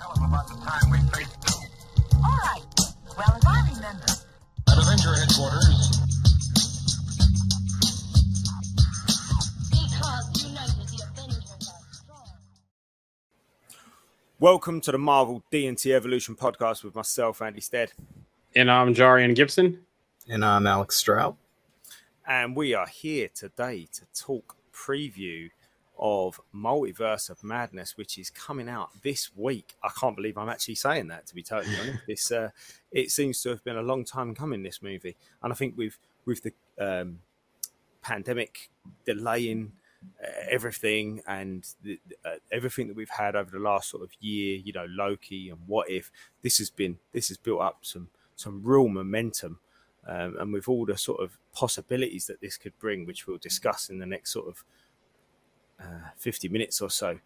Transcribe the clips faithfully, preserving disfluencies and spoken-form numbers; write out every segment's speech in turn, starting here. Tell him about the time we faced two. All right. Well, as I remember. At Avenger Headquarters. Because united the Avengers are strong. Welcome to the Marvel D and T Evolution podcast with myself, Andy Stead. And I'm Jarian Gibson. And I'm Alex Stroud. And we are here today to talk preview of Multiverse of Madness, which is coming out this week. I can't believe I'm actually saying that, to be totally honest. This, uh, it seems to have been a long time coming, this movie. And I think with, with the um, pandemic delaying uh, everything and the, uh, everything that we've had over the last sort of year, you know, Loki and What If, this has been this has built up some some real momentum. Um, and with all the sort of possibilities that this could bring, which we'll discuss in the next sort of uh, fifty minutes or so,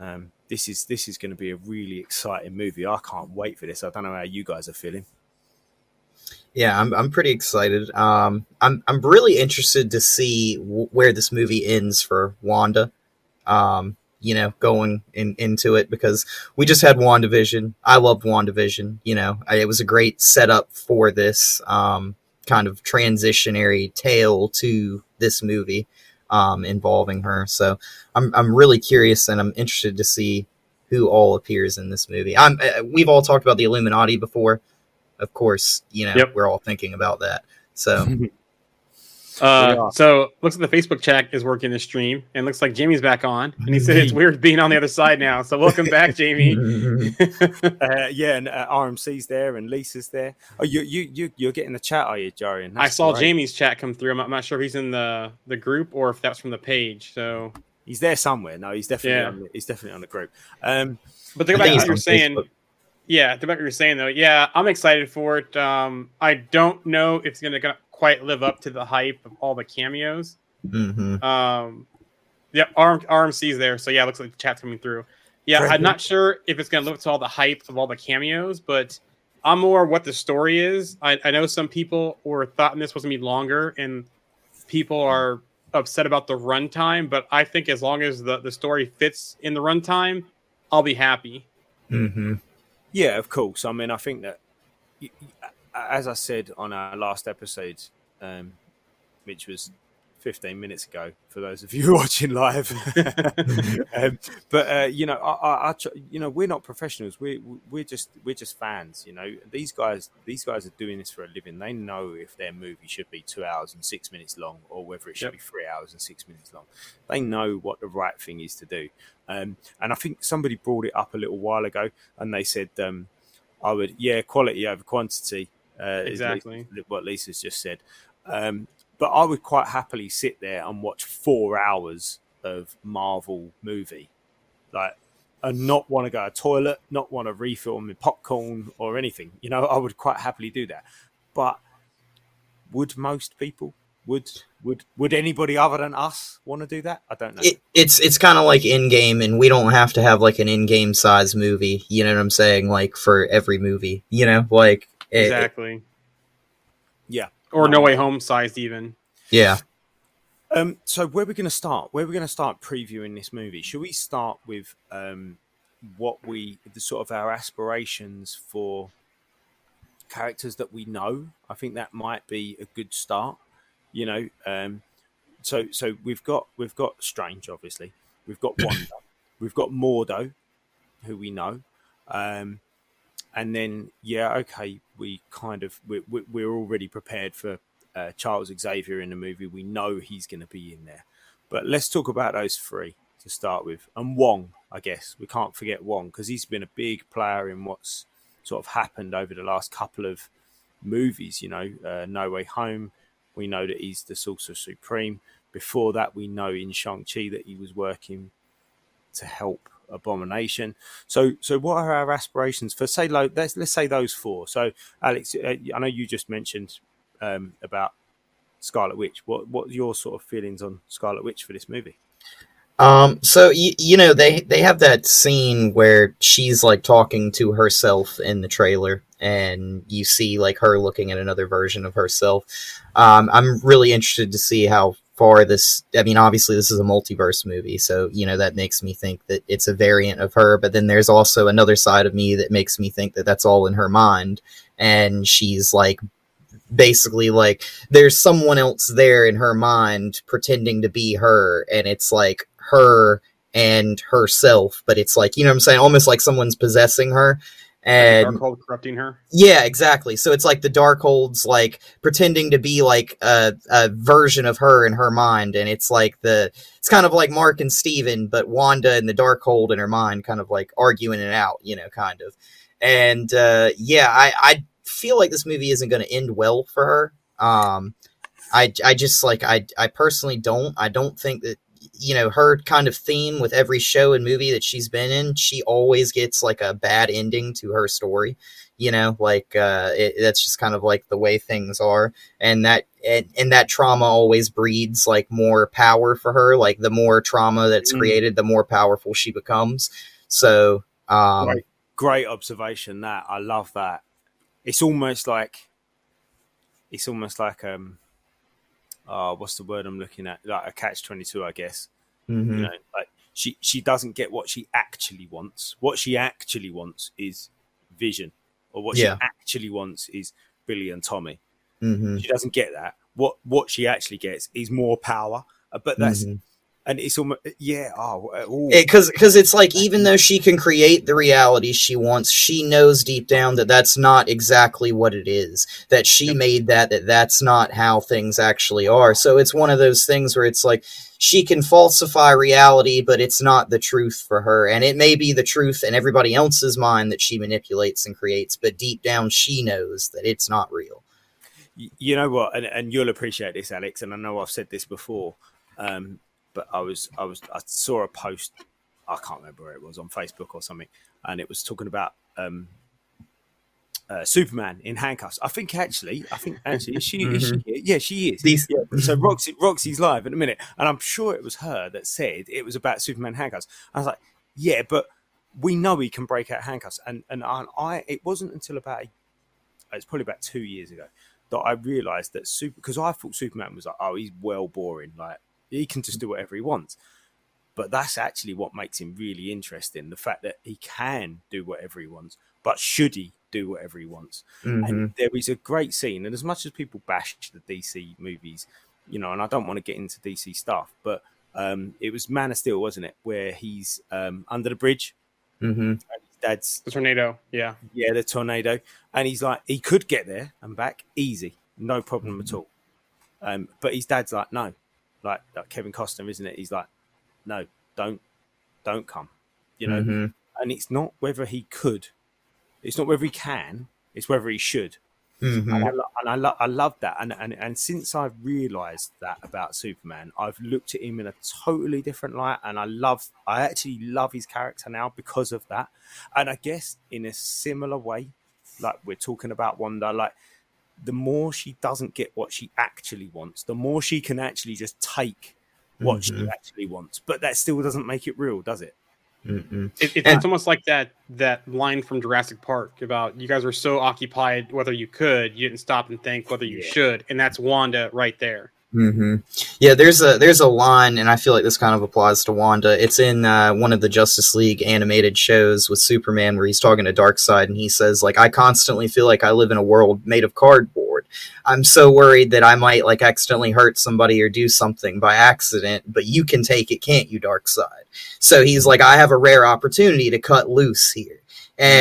um, this is this is going to be a really exciting movie. I can't wait for this. I don't know how you guys are feeling. Yeah, I'm I'm pretty excited. Um, I'm I'm really interested to see w- where this movie ends for Wanda. Um, you know, going in, into it, because we just had WandaVision. I love WandaVision. You know, I, it was a great setup for this. Um, kind of transitionary tale to this movie um, involving her. So I'm I'm really curious, and I'm interested to see who all appears in this movie. I'm uh, we've all talked about the Illuminati before, of course. You know, yep. We're all thinking about that. So, uh, so looks like the Facebook chat is working this stream, and looks like Jamie's back on, and he said it's weird being on the other side now. So welcome back, Jamie. Uh, yeah, and uh, R M C's there, and Lisa's there. Oh, you you you you're getting the chat, are you, Jarian? I saw right. Jamie's chat come through. I'm not, I'm not sure if he's in the, the group or if that's from the page. So he's there somewhere. No, he's definitely yeah. on the, he's definitely on the group. Um, but think about what you're saying. Facebook. Yeah, think about what you're saying though. Yeah, I'm excited for it. Um, I don't know if it's gonna quite live up to the hype of all the cameos. Mm-hmm. Um, yeah, R M C's there, so yeah, it looks like the chat's coming through. Yeah, right. I'm not sure if it's going to look to all the hype of all the cameos, but I'm more what the story is. I, I know some people were thought this was going to be longer, and people are upset about the runtime, but I think as long as the, the story fits in the runtime, I'll be happy. Mm-hmm. Yeah, of course. I mean, I think that, as I said on our last episode, um, which was fifteen minutes ago for those of you watching live. um, but uh, you know, I, I, I, you know, we're not professionals. We we're just we're just fans. You know, these guys these guys are doing this for a living. They know if their movie should be two hours and six minutes long, or whether it should yep. be three hours and six minutes long. They know what the right thing is to do. Um, and I think somebody brought it up a little while ago, and they said, um, "I would, yeah, quality over quantity." Uh, exactly Lisa, what Lisa's just said. Um, But I would quite happily sit there and watch four hours of Marvel movie, like, and not want to go to the toilet, not want to refill my popcorn or anything. You know, I would quite happily do that. But would most people? Would would would anybody other than us want to do that? I don't know. It, it's it's kind of like Endgame, and we don't have to have like an Endgame size movie. You know what I'm saying? Like for every movie, you know, like it, exactly. It, yeah. Or No Way Home sized even. Yeah. Um, so where are we going to start? Where are we going to start previewing this movie? Should we start with um, what we, the sort of our aspirations for characters that we know? I think that might be a good start. You know, um, so so we've got we've got Strange, obviously. We've got Wanda. We've got Mordo, who we know. Um And then, yeah, okay, we kind of, we, we, we're already prepared for uh, Charles Xavier in the movie. We know he's going to be in there. But let's talk about those three to start with. And Wong, I guess. We can't forget Wong, because he's been a big player in what's sort of happened over the last couple of movies, you know. Uh, No Way Home, we know that he's the Sorcerer Supreme. Before that, we know in Shang-Chi that he was working to help Abomination. So, so what are our aspirations for? Say, low, let's let's say those four. So, Alex, I know you just mentioned um, about Scarlet Witch. What what are your sort of feelings on Scarlet Witch for this movie? Um, so you, you know they they have that scene where she's like talking to herself in the trailer, and you see like her looking at another version of herself. Um, I'm really interested to see how far this, I mean, obviously this is a multiverse movie, so, you know, that makes me think that it's a variant of her, but then there's also another side of me that makes me think that that's all in her mind, and she's, like, basically, like, there's someone else there in her mind pretending to be her, and it's, like, her and herself, but it's, like, you know what I'm saying, almost like someone's possessing her. And Darkhold corrupting her? Yeah, exactly. So it's like the Darkhold's like pretending to be like a, a version of her in her mind, and it's like the it's kind of like Mark and Steven, but Wanda and the Darkhold in her mind kind of like arguing it out, you know, kind of. And uh, yeah, I, I feel like this movie isn't going to end well for her. Um, I I just like I I personally don't I don't think that. You know, her kind of theme with every show and movie that she's been in, she always gets like a bad ending to her story, you know, like uh it, that's just kind of like the way things are, and that and, and that trauma always breeds like more power for her, like the more trauma that's mm. created, the more powerful she becomes. So um great, great observation. That I love that. It's almost like it's almost like um Uh, what's the word I'm looking at? Like a catch twenty-two, I guess. Mm-hmm. You know, like she, she doesn't get what she actually wants. What she actually wants is Vision, or what yeah. she actually wants is Billy and Tommy. Mm-hmm. She doesn't get that. What what she actually gets is more power. But that's mm-hmm. and it's almost yeah. Oh, because because it's like, even though she can create the reality she wants, she knows deep down that that's not exactly what it is. That she made that that that's not how things actually are. So it's one of those things where it's like, she can falsify reality, but it's not the truth for her. And it may be the truth in everybody else's mind that she manipulates and creates, but deep down she knows that it's not real. You know what? And and you'll appreciate this, Alex. And I know I've said this before. Um, But I was, I was, I saw a post. I can't remember where it was, on Facebook or something, and it was talking about um, uh, Superman in handcuffs. I think actually, I think actually, is she, mm-hmm. is she here? Yeah, she is. These- yeah. So Roxy, Roxy's live in a minute, and I'm sure it was her that said it was about Superman handcuffs. I was like, yeah, but we know he can break out handcuffs, and and I, I it wasn't until about it's probably about two years ago that I realised that super because I thought Superman was like, oh, he's well boring, like. He can just do whatever he wants. But that's actually what makes him really interesting. The fact that he can do whatever he wants, but should he do whatever he wants? Mm-hmm. And there is a great scene. And as much as people bash the D C movies, you know, and I don't want to get into D C stuff, but um, it was Man of Steel, wasn't it? Where he's um, under the bridge. Mm-hmm. Dad's the tornado. Yeah. Yeah, the tornado. And he's like, he could get there and back easy. No problem mm-hmm. at all. Um, but his dad's like, no. Like, like Kevin Costner, isn't it? He's like, no, don't, don't come, you know. Mm-hmm. And it's not whether he could, it's not whether he can, it's whether he should. Mm-hmm. And, I lo- and I, lo- I love that. And, and and since I've realised that about Superman, I've looked at him in a totally different light, and I love, I actually love his character now because of that. And I guess in a similar way, like we're talking about Wanda, like. The more she doesn't get what she actually wants, the more she can actually just take what mm-hmm. she actually wants. But that still doesn't make it real, does it? It, it it's I, almost like that that line from Jurassic Park about, you guys were so occupied whether you could, you didn't stop and think whether you yeah. should. And that's Wanda right there. Mm-hmm. Yeah, there's a there's a line, and I feel like this kind of applies to Wanda. It's in uh, one of the Justice League animated shows with Superman, where he's talking to Darkseid, and he says, like, I constantly feel like I live in a world made of cardboard. I'm so worried that I might, like, accidentally hurt somebody or do something by accident, but you can take it, can't you, Darkseid? So he's like, I have a rare opportunity to cut loose here.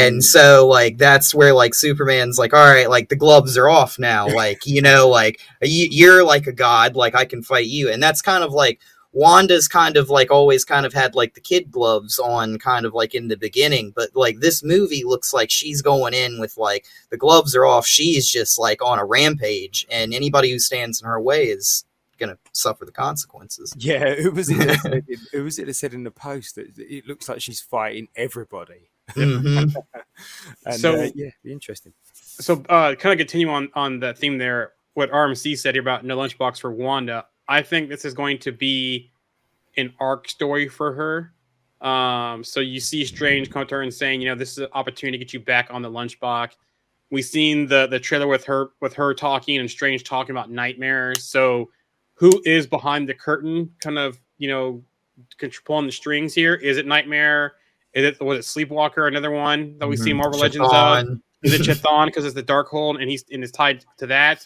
And so, like, that's where, like, Superman's like, all right, like, the gloves are off now. Like, you know, like, you, you're like a god. Like, I can fight you. And that's kind of like Wanda's kind of like always kind of had like the kid gloves on, kind of like in the beginning. But like this movie looks like she's going in with like the gloves are off. She's just like on a rampage, and anybody who stands in her way is going to suffer the consequences. Yeah, who was it that said, who was it that said in the post that it looks like she's fighting everybody? Mm-hmm. and, so uh, yeah, interesting. So uh, kind of continue on on the theme there. What R M C said about No Lunchbox for Wanda. I think this is going to be an arc story for her. Um, so you see Strange come to her and saying, you know, this is an opportunity to get you back on the lunchbox. We've seen the the trailer with her with her talking and Strange talking about nightmares. So who is behind the curtain, kind of, you know, controlling the strings here. Is it Nightmare? Is it, was it Sleepwalker? Another one that we mm-hmm. see Marvel Chthon. Legends of. Is it Chthon? Because it's the Darkhold, and he's and is tied to that.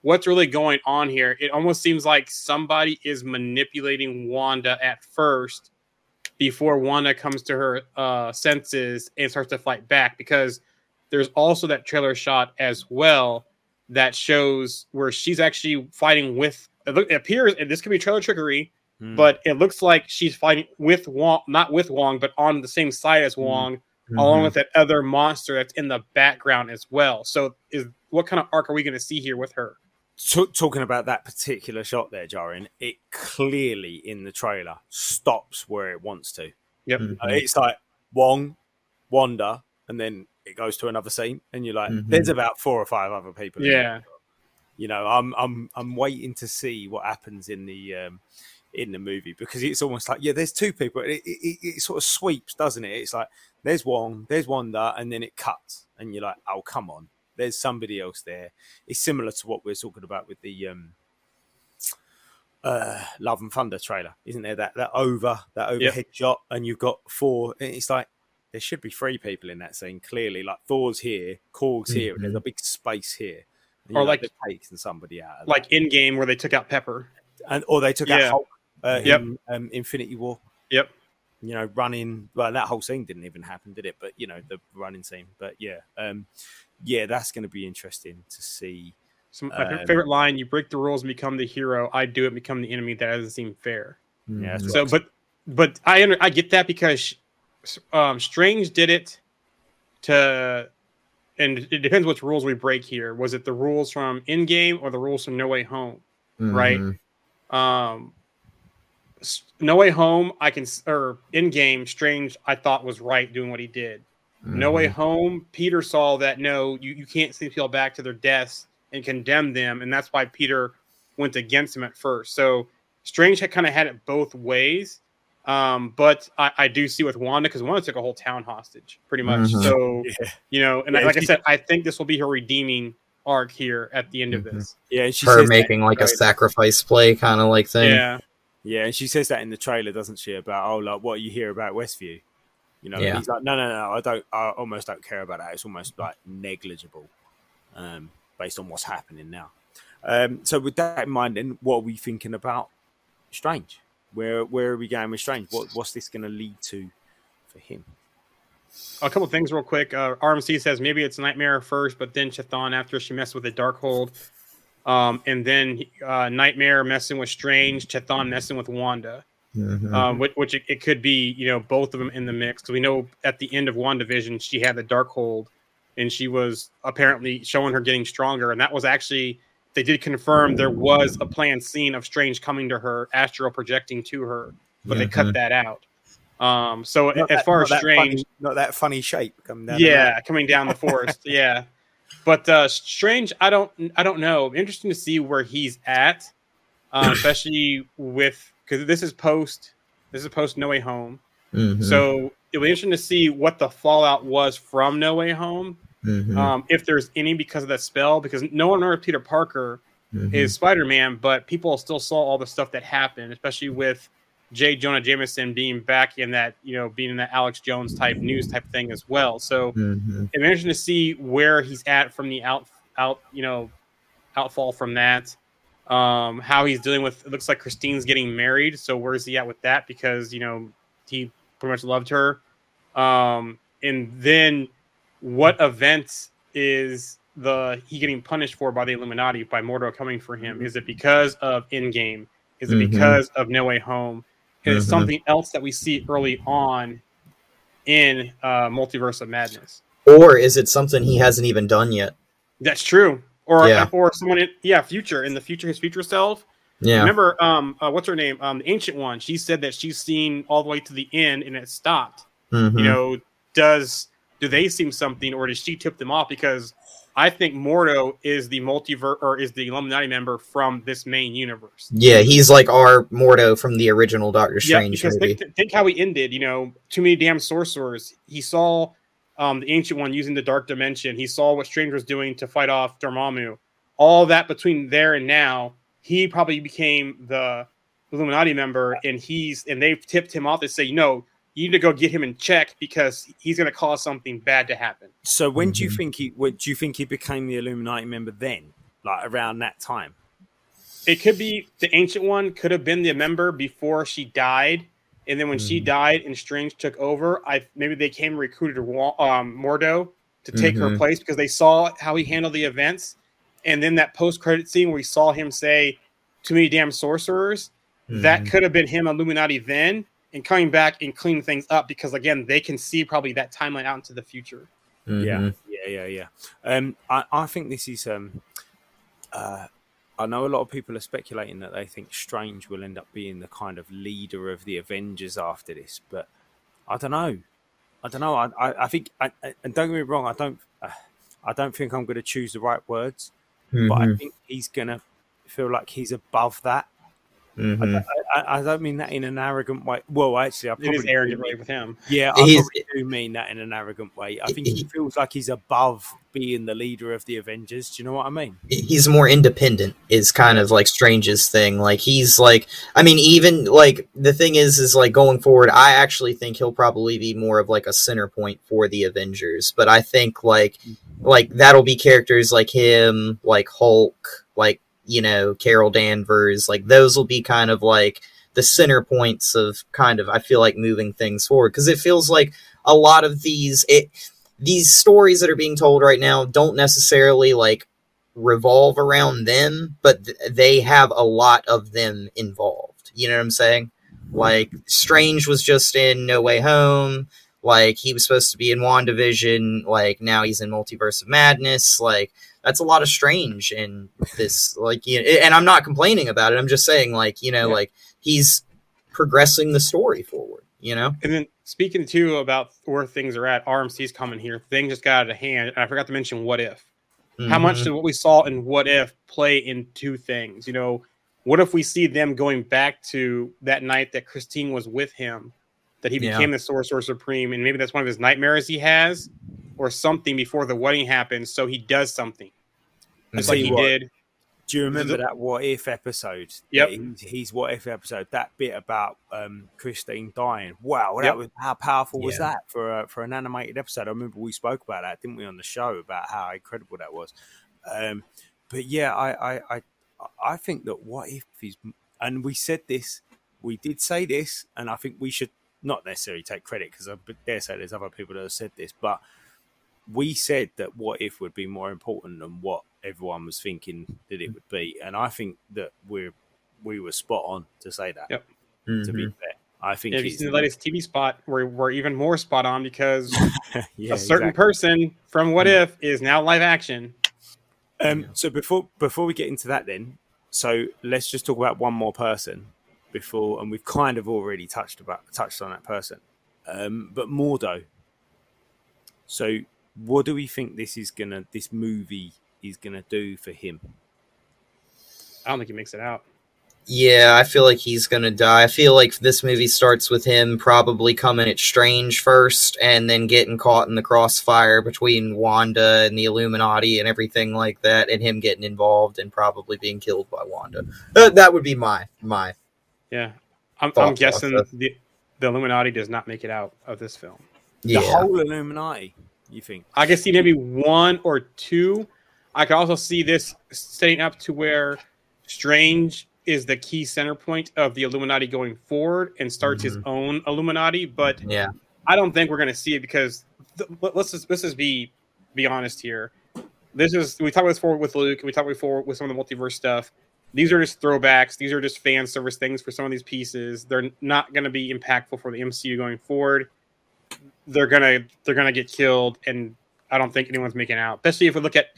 What's really going on here? It almost seems like somebody is manipulating Wanda at first, before Wanda comes to her uh, senses and starts to fight back. Because there's also that trailer shot as well that shows where she's actually fighting with. It, look, it appears, and this could be trailer trickery, mm. but it looks like she's fighting with Wong, not with Wong, but on the same side as Wong, mm-hmm. along with that other monster that's in the background as well. So, is what kind of arc are we going to see here with her? T- talking about that particular shot there, Jarian, it clearly in the trailer stops where it wants to. Yep. Mm-hmm. It's like Wong, Wanda, and then it goes to another scene, and you're like, mm-hmm. there's about four or five other people. Yeah. In you know, I'm I'm I'm waiting to see what happens in the um, in the movie, because it's almost like, yeah, there's two people. It, it, it sort of sweeps, doesn't it? It's like there's Wong, there's Wanda, and then it cuts, and you're like, oh, come on. There's somebody else there. It's similar to what we were talking about with the um, uh, Love and Thunder trailer, isn't there? That that over that overhead yep. shot, and you've got four. It's like there should be three people in that scene. Clearly, like Thor's here, Korg's here, mm-hmm. and there's a big space here. And or like, like they're taking somebody out, like Endgame where they took out Pepper, and or they took yeah. out Hulk uh, yep. in um, Infinity War. Yep. You know, running. Well, that whole scene didn't even happen, did it? But you know, the running scene. But yeah. Um, Yeah, that's going to be interesting to see. So my um, favorite line, you break the rules and become the hero. I do it, become the enemy. That doesn't seem fair. Yeah. That's so, right. But but I under, I get that because um, Strange did it to, and it depends which rules we break here. Was it the rules from Endgame or the rules from No Way Home? Mm-hmm. Right? Um, No Way Home, I can, or Endgame, Strange, I thought was right doing what he did. No Way Home, Peter saw that, no, you, you can't see people back to their deaths and condemn them. And that's why Peter went against him at first. So Strange had kind of had it both ways. Um, but I, I do see with Wanda, because Wanda took a whole town hostage, pretty much. Mm-hmm. So, yeah. you know, and yeah, like I said, I think this will be her redeeming arc here at the end mm-hmm. of this. Yeah, and she her says making like a sacrifice play kind of like thing. Yeah. Yeah, and she says that in the trailer, doesn't she? About, oh, like, what you hear about Westview? You know, yeah. he's like, no, no, no, I don't, I almost don't care about that. It's almost like negligible um, based on what's happening now. Um, so with that in mind, then, what are we thinking about Strange? Where where are we going with Strange? What What's this going to lead to for him? A couple of things real quick. Uh, R M C says maybe it's Nightmare first, but then Chthon after she messed with the Darkhold. Um, and then uh, Nightmare messing with Strange, Chthon messing with Wanda. Mm-hmm. Uh, which, which it, it could be, you know, both of them in the mix. Because we know at the end of WandaVision, she had the Darkhold, and she was apparently showing her getting stronger. And that was actually, they did confirm there was a planned scene of Strange coming to her, astral projecting to her, but mm-hmm. they cut that out. Um, so not as that, far as Strange, funny, not that funny shape coming down. Yeah, the coming down the forest. yeah, but uh, Strange, I don't, I don't know. Interesting to see where he's at, uh, especially with. Because this is post, this is post No Way Home, mm-hmm. so it'll be interesting to see what the fallout was from No Way Home, mm-hmm. um, if there's any because of that spell. Because no one heard Peter Parker mm-hmm. is Spider-Man, but people still saw all the stuff that happened, especially with J. Jonah Jameson being back in that, you know, being in that Alex Jones type news type thing as well. So mm-hmm. it'll be interesting to see where he's at from the out out you know outfall from that. Um, how he's dealing with, it looks like Christine's getting married. So where's he at with that? Because, you know, he pretty much loved her. Um, and then what events is the, he getting punished for by the Illuminati, by Mordo coming for him? Is it because of Endgame? Is it mm-hmm. because of No Way Home? Is mm-hmm. it something else that we see early on in uh, Multiverse of Madness? Or is it something he hasn't even done yet? That's true. Or, yeah. or someone in yeah, future in the future, his future self. Yeah. Remember, um, uh, what's her name? Um, the Ancient One. She said that she's seen all the way to the end, and it stopped. Mm-hmm. You know, does do they seem something, or does she tip them off? Because I think Mordo is the multiverse, or is the Illuminati member from this main universe. Yeah, he's like our Mordo from the original Doctor Strange. Yeah, because movie. Think, think how he ended. You know, too many damn sorcerers. He saw. Um, the Ancient One using the Dark Dimension. He saw what Strange was doing to fight off Dormammu. All that between there and now he probably became the Illuminati member, and he's and they've tipped him off to say, no, you need to go get him in check because he's going to cause something bad to happen. So when mm-hmm. do you think he? What, do you think he became the Illuminati member then, like around that time? It could be the Ancient One could have been the member before she died, and then when mm. she died and Strange took over, I maybe they came and recruited um, Mordo to take mm-hmm. her place because they saw how he handled the events, and then that post-credit scene where we saw him say, "Too many damn sorcerers." Mm-hmm. That could have been him, Illuminati, then, and coming back and cleaning things up because, again, they can see probably that timeline out into the future. Mm-hmm. Yeah, yeah, yeah, yeah. Um, I, I think this is. Um, uh, I know a lot of people are speculating that they think Strange will end up being the kind of leader of the Avengers after this, but I don't know. I don't know. I, I, I think, I, I, and don't get me wrong, I don't. Uh, I don't think I'm going to choose the right words, mm-hmm. but I think he's going to feel like he's above that. Mm-hmm. I, don't, I, I don't mean that in an arrogant way. Well, actually, I probably it is arrogant way with him. Yeah, I he's, probably do mean that in an arrogant way. I think he, he feels like he's above being the leader of the Avengers. Do you know what I mean? He's more independent. Is kind of like Strange's thing. Like he's like, I mean, even like the thing is, is like going forward, I actually think he'll probably be more of like a center point for the Avengers. But I think like, like that'll be characters like him, like Hulk, like. You know, Carol Danvers, like those will be kind of like the center points of kind of, I feel like, moving things forward. Because it feels like a lot of these, it, these stories that are being told right now don't necessarily like revolve around them, but th- they have a lot of them involved. You know what I'm saying? Like Strange was just in No Way Home. Like he was supposed to be in WandaVision. Like now he's in Multiverse of Madness. Like, that's a lot of Strange in this, like, you know, and I'm not complaining about it. I'm just saying, like, you know, yeah. like he's progressing the story forward, you know. And then speaking too about where things are at, R M C's coming here. Things just got out of hand, and I forgot to mention What If. Mm-hmm. How much did what we saw in What If play into things? You know, what if we see them going back to that night that Christine was with him, that he became yeah. the Sorcerer Supreme, and maybe that's one of his nightmares he has. Or something before the wedding happens, so he does something. Just like he what, did. Do you remember that What If episode? Yep. He's What If episode. That bit about um, Christine dying. Wow, that yep. was, how powerful yeah. was that for uh, for an animated episode? I remember we spoke about that, didn't we, on the show about how incredible that was. Um, but yeah, I, I I I think that What If is, and we said this, we did say this, and I think we should not necessarily take credit because I dare say there's other people that have said this, but. We said that What If would be more important than what everyone was thinking that it would be. And I think that we we were spot on to say that, yep. to mm-hmm. be fair. I think yeah, if you see the latest T V spot, we're, we're even more spot on because yeah, a certain exactly. person from What yeah. If is now live action. Um, yeah. So before before we get into that then, so let's just talk about one more person before, and we've kind of already touched about touched on that person. Um, but Mordo. So... What do we think this is gonna? This movie is gonna do for him? I don't think he makes it out. Yeah, I feel like he's gonna die. I feel like this movie starts with him probably coming at Strange first, and then getting caught in the crossfire between Wanda and the Illuminati and everything like that, and him getting involved and probably being killed by Wanda. Uh, that would be my my. Yeah, I'm, I'm guessing the, the Illuminati does not make it out of this film. Yeah. The whole Illuminati. You think? I can see maybe one or two. I could also see this setting up to where Strange is the key center point of the Illuminati going forward and starts mm-hmm. his own Illuminati. But yeah, I don't think we're going to see it because th- let's just let's just be be honest here. This is we talked about this before with Luke. We talked before with some of the multiverse stuff. These are just throwbacks. These are just fan service things for some of these pieces. They're not going to be impactful for the M C U going forward. They're gonna they're gonna get killed, and I don't think anyone's making out. Especially if we look at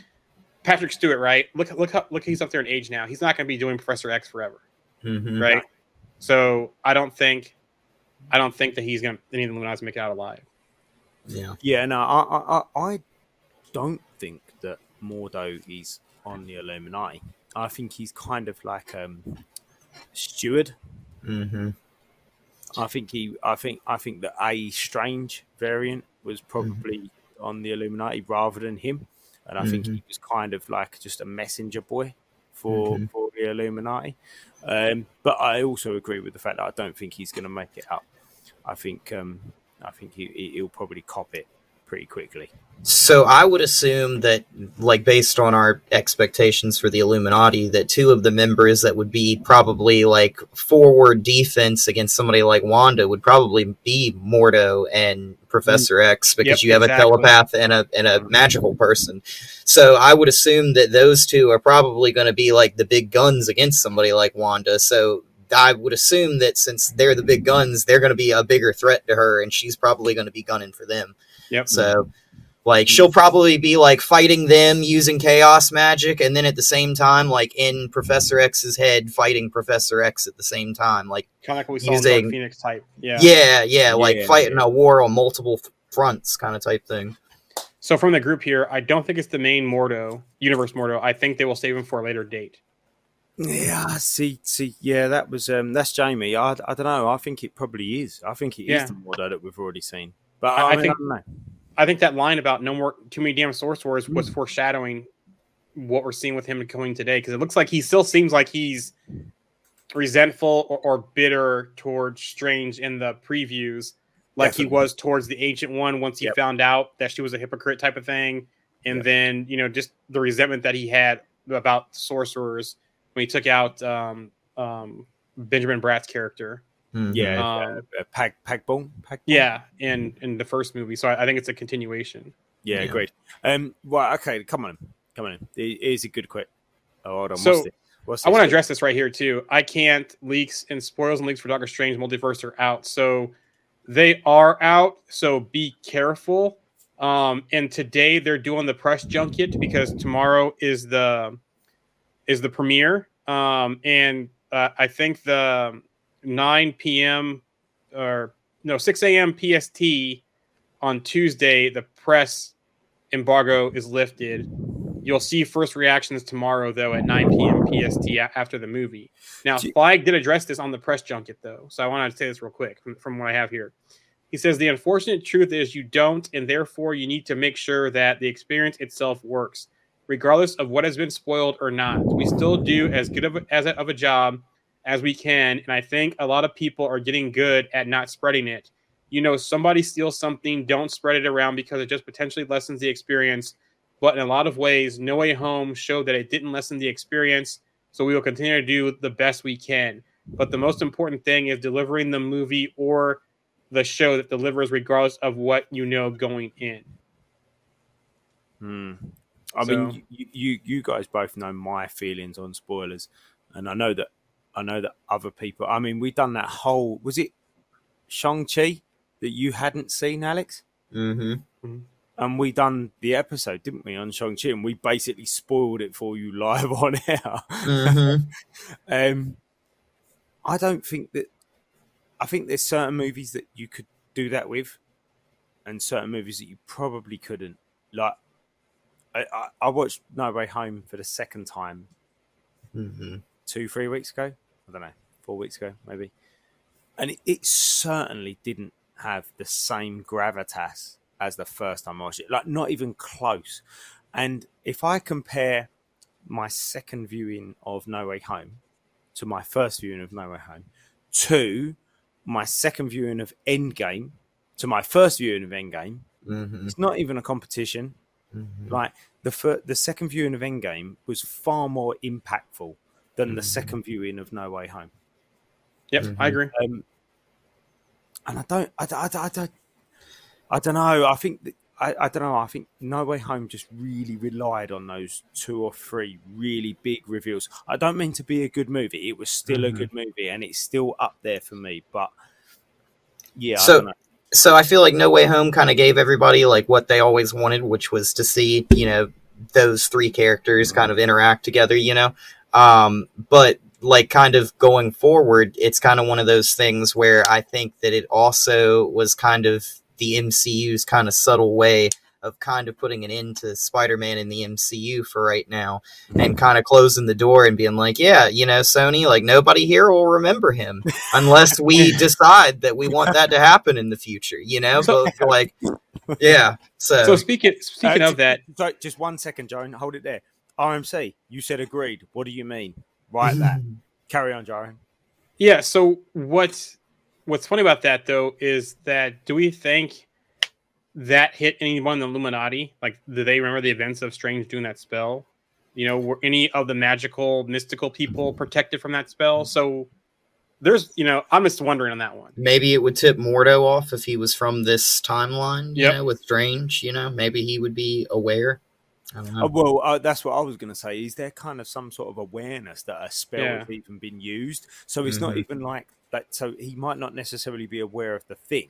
Patrick Stewart, right? Look look how, look he's up there in age now. He's not gonna be doing Professor X forever, mm-hmm. right? So I don't think I don't think that he's gonna any of the Illuminati make it out alive. Yeah, yeah. No, I I I don't think that Mordo is on the Illuminati. I think he's kind of like um Stewart. Mm-hmm. I think he. I think. I think that a Strange variant was probably mm-hmm. on the Illuminati rather than him, and I mm-hmm. think he was kind of like just a messenger boy for, mm-hmm. for the the Illuminati. Um, but I also agree with the fact that I don't think he's going to make it up. I think um, I think he, he'll probably cop it pretty quickly. So I would assume that, like, based on our expectations for the Illuminati, that two of the members that would be probably, like, forward defense against somebody like Wanda would probably be Mordo and Professor X, because yep, you have exactly. a telepath and a and a magical person. So I would assume that those two are probably going to be, like, the big guns against somebody like Wanda. So I would assume that since they're the big guns, they're going to be a bigger threat to her, and she's probably going to be gunning for them. Yep. So, like, she'll probably be, like, fighting them using chaos magic, and then at the same time, like, in Professor X's head, fighting Professor X at the same time. Like, kind of like we saw in Dark Phoenix type. Yeah, yeah, yeah like, yeah, fighting yeah. a war on multiple fronts kind of type thing. So, from the group here, I don't think it's the main Mordo, Universe Mordo. I think they will save him for a later date. Yeah, see, see, yeah, that was um, that's Jamie. I, I don't know. I think it probably is. I think it yeah. is the Mordo that we've already seen. But I, I, mean, I think I, don't know. I think that line about no more too many damn sorcerers was mm. foreshadowing what we're seeing with him going today, because it looks like he still seems like he's resentful or, or bitter towards Strange in the previews, like Definitely. he was towards the Ancient One once he yep. found out that she was a hypocrite type of thing, and yep. then, you know, just the resentment that he had about sorcerers. When he took out um, um, Benjamin Bratt's character, mm-hmm. yeah, um, uh, Pag Pagbol, yeah, in, in the first movie, so I, I think it's a continuation. Yeah, yeah, great. Um, well, okay, come on, come on. It is a good quit. Oh, hold on. So what's this? What's this I want to address this right here too. I can't leaks and spoils and leaks for Doctor Strange Multiverse are out, so they are out. So be careful. Um, and today they're doing the press junket because tomorrow is the. is the premiere, um, and uh, I think the nine p.m. or no six a.m. P S T on Tuesday, the press embargo is lifted. You'll see first reactions tomorrow, though, at nine p.m. P S T after the movie. Now, Flag did address this on the press junket, though, so I want to say this real quick from, from what I have here. He says, the unfortunate truth is you don't, and therefore you need to make sure that the experience itself works. Regardless of what has been spoiled or not, we still do as good of a, as a, of a job as we can, and I think a lot of people are getting good at not spreading it. You know, somebody steals something, don't spread it around because it just potentially lessens the experience. But in a lot of ways, No Way Home showed that it didn't lessen the experience, so we will continue to do the best we can. But the most important thing is delivering the movie or the show that delivers regardless of what you know going in. Hmm. I so. mean, you, you you guys both know my feelings on spoilers, and I know that I know that other people. I mean, we've done that whole was it Shang-Chi that you hadn't seen, Alex? Mm-hmm. And we done the episode, didn't we, on Shang-Chi, and we basically spoiled it for you live on air. Mm-hmm. um, I don't think that. I think there's certain movies that you could do that with, and certain movies that you probably couldn't, like. I, I watched No Way Home for the second time mm-hmm. two, three weeks ago. I don't know, four weeks ago, maybe. And it, it certainly didn't have the same gravitas as the first time I watched it. Like, not even close. And if I compare my second viewing of No Way Home to my first viewing of No Way Home to my second viewing of Endgame to my first viewing of Endgame, mm-hmm. it's not even a competition. Mm-hmm. Like the first, the second viewing of Endgame was far more impactful than mm-hmm. the second viewing of No Way Home. Yep, mm-hmm. I agree. Um, and I don't, I, I, I, I don't, I don't know. I think that, I, I don't know. I think No Way Home just really relied on those two or three really big reveals. I don't mean to be a good movie. It was still mm-hmm. a good movie, and it's still up there for me. But yeah, so- I don't know. So I feel like No Way Home kind of gave everybody like what they always wanted, which was to see, you know, those three characters kind of interact together, you know. Um, but like kind of going forward, it's kind of one of those things where I think that it also was kind of the M C U's kind of subtle way of kind of putting an end to Spider-Man in the M C U for right now and kind of closing the door and being like, yeah, you know, Sony, like nobody here will remember him unless we decide that we want that to happen in the future, you know, but like, yeah. So, so speaking, speaking uh, of that, just one second, Joan, hold it there. R M C, you said agreed. What do you mean? right there. Carry on, Jarian. Yeah, so what what's funny about that, though, is that do we think that hit anyone in the Illuminati? Like, do they remember the events of Strange doing that spell? You know, were any of the magical, mystical people protected from that spell? So there's, you know, I'm just wondering on that one. Maybe it would tip Mordo off if he was from this timeline, you yep. know, with Strange, you know, maybe he would be aware. I don't know. Oh, well, uh, that's what I was going to say. Is there kind of some sort of awareness that a spell yeah. has even been used? So it's mm-hmm. not even like that. So he might not necessarily be aware of the thing,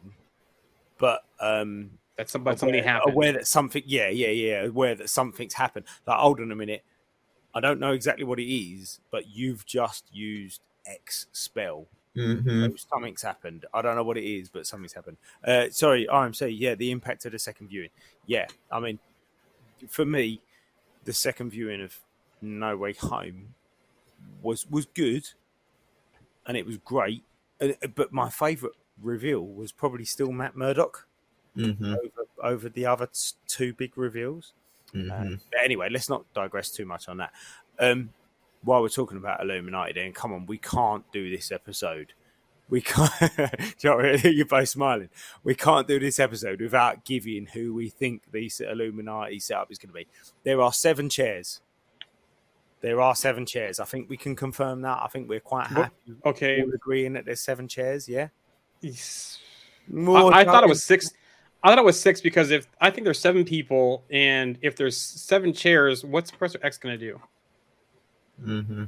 but um, that somebody, aware, something happened. Aware that something, yeah, yeah, yeah. Aware that something's happened. Like, hold on a minute. I don't know exactly what it is, but you've just used X spell. Mm-hmm. Something's happened. I don't know what it is, but something's happened. Uh, sorry, R M C. Yeah, the impact of the second viewing. Yeah, I mean, for me, the second viewing of No Way Home was was good, and it was great. But my favourite reveal was probably still Matt Murdock mm-hmm. over, over the other two big reveals. Mm-hmm. Uh, but anyway, let's not digress too much on that. Um, while we're talking about Illuminati, then come on, we can't do this episode. We can't. You're both smiling. We can't do this episode without giving who we think this Illuminati setup is going to be. There are seven chairs. There are seven chairs. I think we can confirm that. I think we're quite happy. Okay, all agreeing that there's seven chairs. Yeah. More I, I thought it was six. I thought it was six because if I think there's seven people, and if there's seven chairs, what's Professor X going to do? Mm-hmm. You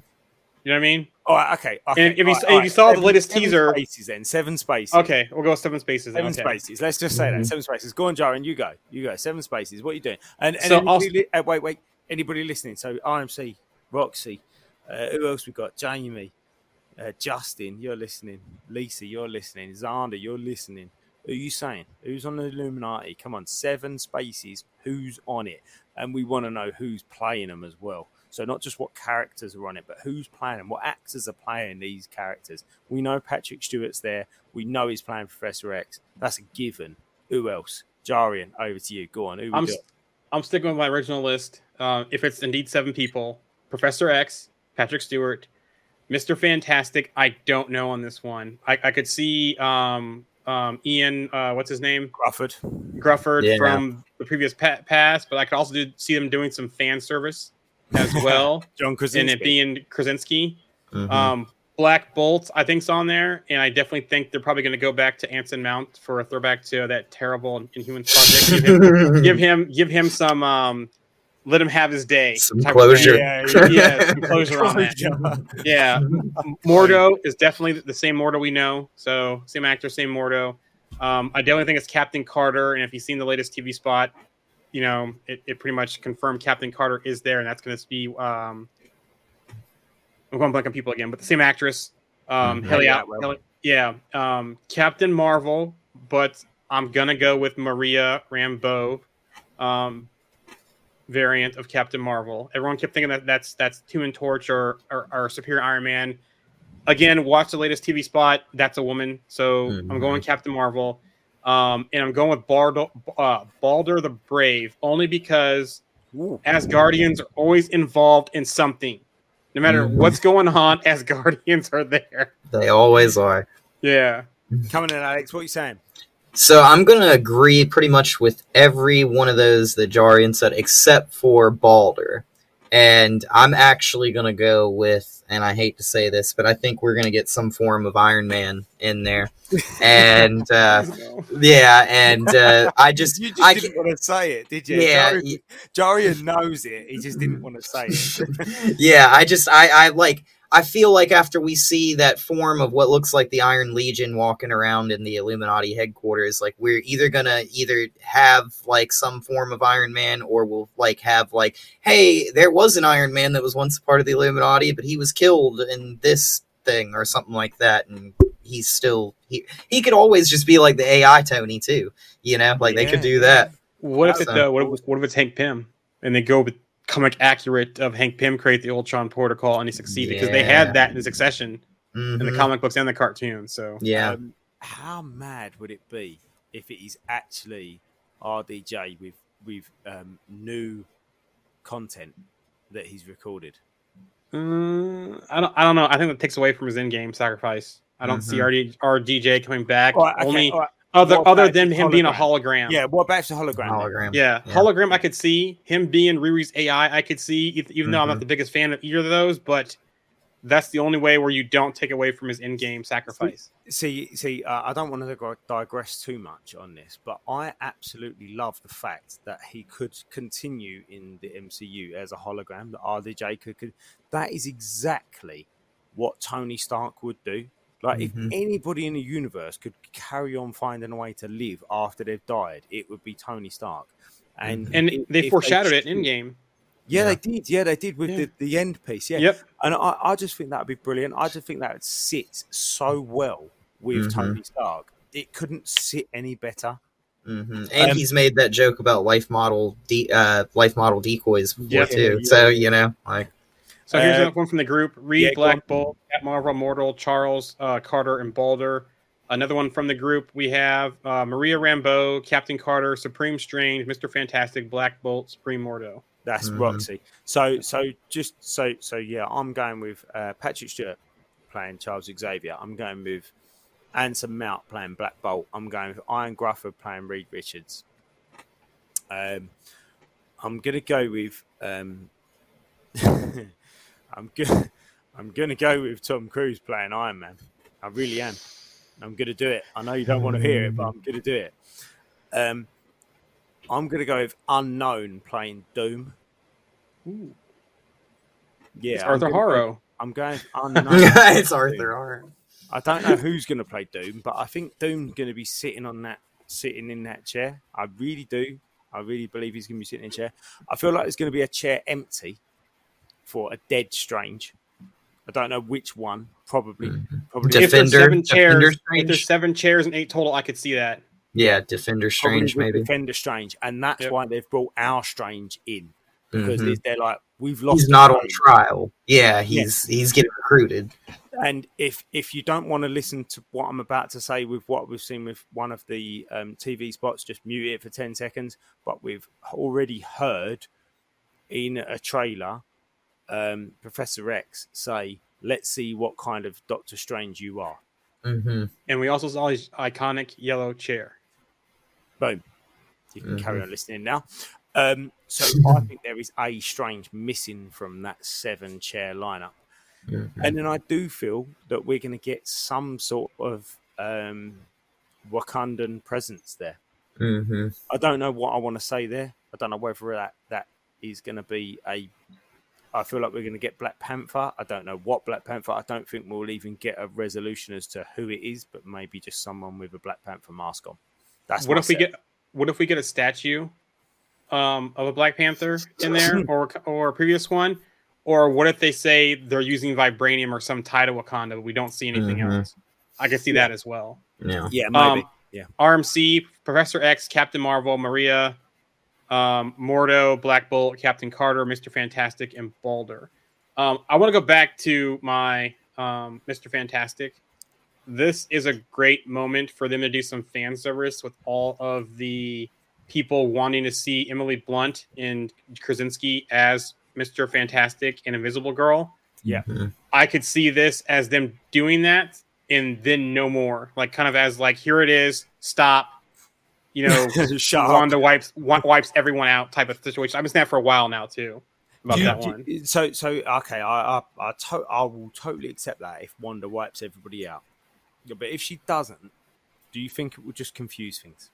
know what I mean? All right, okay. okay and if, all you, all right, if you saw seven, the latest seven teaser, spaces then seven spaces. Okay, we'll go seven spaces. Then. Seven okay. spaces. Let's just say mm-hmm. that seven spaces. Go on, Jarian. You go. You go. Seven spaces. What are you doing? And, and so anybody, li- uh, wait, wait. Anybody listening? So R M C, Roxy, uh, who else we got? Jamie, uh, Justin, you're listening. Lisa, you're listening. Zander, you're listening. Who are you saying? Who's on the Illuminati? Come on, seven spaces. Who's on it? And we want to know who's playing them as well. So not just what characters are on it, but who's playing them, what actors are playing these characters. We know Patrick Stewart's there. We know he's playing Professor X. That's a given. Who else? Jarian, over to you. Go on. Who I'm, I'm sticking with my original list. Uh, if it's indeed seven people, Professor X, Patrick Stewart, Mister Fantastic. I don't know on this one. I, I could see um, um, Ian, uh, what's his name? Grufford. Grufford yeah, from no. the previous pa- past, but I could also do, see them doing some fan service as well. John Krasinski. And it being Krasinski. Mm-hmm. Um, Black Bolt, I think's on there. And I definitely think they're probably going to go back to Anson Mount for a throwback to that terrible Inhumans project. give, him, give him give him some, um, let him have his day. Some closure. Yeah, yeah, yeah, some closure on that. Yeah. Mordo is definitely the same Mordo we know. So same actor, same Mordo. Um, I definitely think it's Captain Carter. And if you've seen the latest T V spot, you know, it, it pretty much confirmed Captain Carter is there, and that's going to be, um, I'm going blank on people again, but the same actress, um, mm-hmm. Haley, yeah, Haley, yeah, um, Captain Marvel, but I'm going to go with Maria Rambeau, um, variant of Captain Marvel. Everyone kept thinking that that's, that's Human Torch or, or, or Superior Iron Man. Again, watch the latest T V spot. That's a woman. So mm-hmm. I'm going Captain Marvel. Um, and I'm going with Balder, uh, Balder the Brave, only because Asgardians are always involved in something. No matter mm-hmm. what's going on, Asgardians are there. They always are. Yeah. Coming in, Alex. What are you saying? So I'm going to agree pretty much with every one of those that Jarian said, except for Balder. And I'm actually going to go with, and I hate to say this, but I think we're going to get some form of Iron Man in there. And, uh, yeah, and uh, I just... You just I didn't want to say it, did you? Yeah. Jarian, yeah. Jarian knows it. He just didn't want to say it. yeah, I just, I, I like... I feel like after we see that form of what looks like the Iron Legion walking around in the Illuminati headquarters, like we're either going to either have like some form of Iron Man or we'll like have like, hey, there was an Iron Man that was once part of the Illuminati, but he was killed in this thing or something like that. And he's still he, he could always just be like the A I Tony, too. You know, like yeah. they could do that. What if, it, uh, what, if, what if it's Hank Pym and they go with comic accurate of Hank Pym create the Ultron protocol and he succeeded because yeah. they had that in Succession mm-hmm. in the comic books and the cartoon. So yeah, um, how mad would it be if it is actually R D J with with um, new content that he's recorded? Uh, I don't. I don't know. I think that takes away from his in-game sacrifice. I don't mm-hmm. see R D, R D J coming back. Right, okay, only right. other what other than him hologram. being a hologram. Yeah. What about the hologram? Hologram. Yeah. yeah. Hologram. I could see him being Riri's A I. I could see, even mm-hmm. though I'm not the biggest fan of either of those, but that's the only way where you don't take away from his in-game sacrifice. See, see, uh, I don't want to digress too much on this, but I absolutely love the fact that he could continue in the M C U as a hologram, that R D J could, could. That is exactly what Tony Stark would do. Like, mm-hmm. if anybody in the universe could carry on finding a way to live after they've died, it would be Tony Stark. And, and if, they if foreshadowed they just, it in game. Yeah, yeah, they did. Yeah, they did with yeah. the, the end piece. Yeah. Yep. And I, I just think that would be brilliant. I just think that would sit so well with mm-hmm. Tony Stark. It couldn't sit any better. Mm-hmm. And um, he's made that joke about life model de- uh, life model decoys before, yeah, too. Yeah. So, you know, like. So here's another uh, one from the group. Reed, yeah, Black Bolt, Captain Marvel, Mordo, Charles, uh, Carter, and Balder. Another one from the group. We have uh, Maria Rambeau, Captain Carter, Supreme Strange, Mister Fantastic, Black Bolt, Supreme Mordo. That's mm-hmm. Roxy. So, so just so, so yeah, I'm going with uh, Patrick Stewart playing Charles Xavier. I'm going with Anson Mount playing Black Bolt. I'm going with Ian Grufford playing Reed Richards. Um, I'm gonna go with um, I'm gonna I'm gonna go with Tom Cruise playing Iron Man. I really am. I'm gonna do it. I know you don't want to hear it, but I'm gonna do it. Um. I'm going to go with Unknown playing Doom. Ooh. Yeah, it's Arthur Harrow. I'm going Unknown. Yeah, it's Arthur Harrow. I don't know who's going to play Doom, but I think Doom's going to be sitting on that, sitting in that chair. I really do. I really believe he's going to be sitting in a chair. I feel like there's going to be a chair empty for a dead Strange. I don't know which one. Probably, probably. Defender. If there's seven chairs, if there's seven chairs and eight total, I could see that. Yeah, Defender Strange, maybe. Defender Strange, and that's yep. why they've brought our Strange in, because mm-hmm. they're like, we've lost. He's not on trial. Yeah, he's yeah. he's getting recruited. And if if you don't want to listen to what I'm about to say with what we've seen with one of the um, T V spots, just mute it for ten seconds. But we've already heard in a trailer um, Professor X say, "Let's see what kind of Doctor Strange you are." Mm-hmm. And we also saw his iconic yellow chair. Boom. You can mm-hmm. carry on listening now. Um, so I think there is a Strange missing from that seven chair lineup. Mm-hmm. And then I do feel that we're going to get some sort of um, Wakandan presence there. Mm-hmm. I don't know what I want to say there. I don't know whether that, that is going to be a... I feel like we're going to get Black Panther. I don't know what Black Panther. I don't think we'll even get a resolution as to who it is, but maybe just someone with a Black Panther mask on. That's what if set. we get. What if we get a statue um, of a Black Panther in there, or or a previous one, or what if they say they're using vibranium or some tie to Wakanda, but we don't see anything mm-hmm. else? I can see yeah. that as well. Yeah, yeah, maybe. Um, yeah. R M C, Professor X, Captain Marvel, Maria. Um, Mordo, Black Bolt, Captain Carter, Mister Fantastic, and Balder. Um, I want to go back to my um, Mister Fantastic. This is a great moment for them to do some fan service with all of the people wanting to see Emily Blunt and Krasinski as Mister Fantastic and Invisible Girl. Yeah. Mm-hmm. I could see this as them doing that and then no more. Like, kind of as like, here it is, stop. You know, Wanda wipes wipes everyone out type of situation. I've been that for a while now too. About you, that one. You, so so okay, I I I, to, I will totally accept that if Wanda wipes everybody out. Yeah, but if she doesn't, do you think it would just confuse things?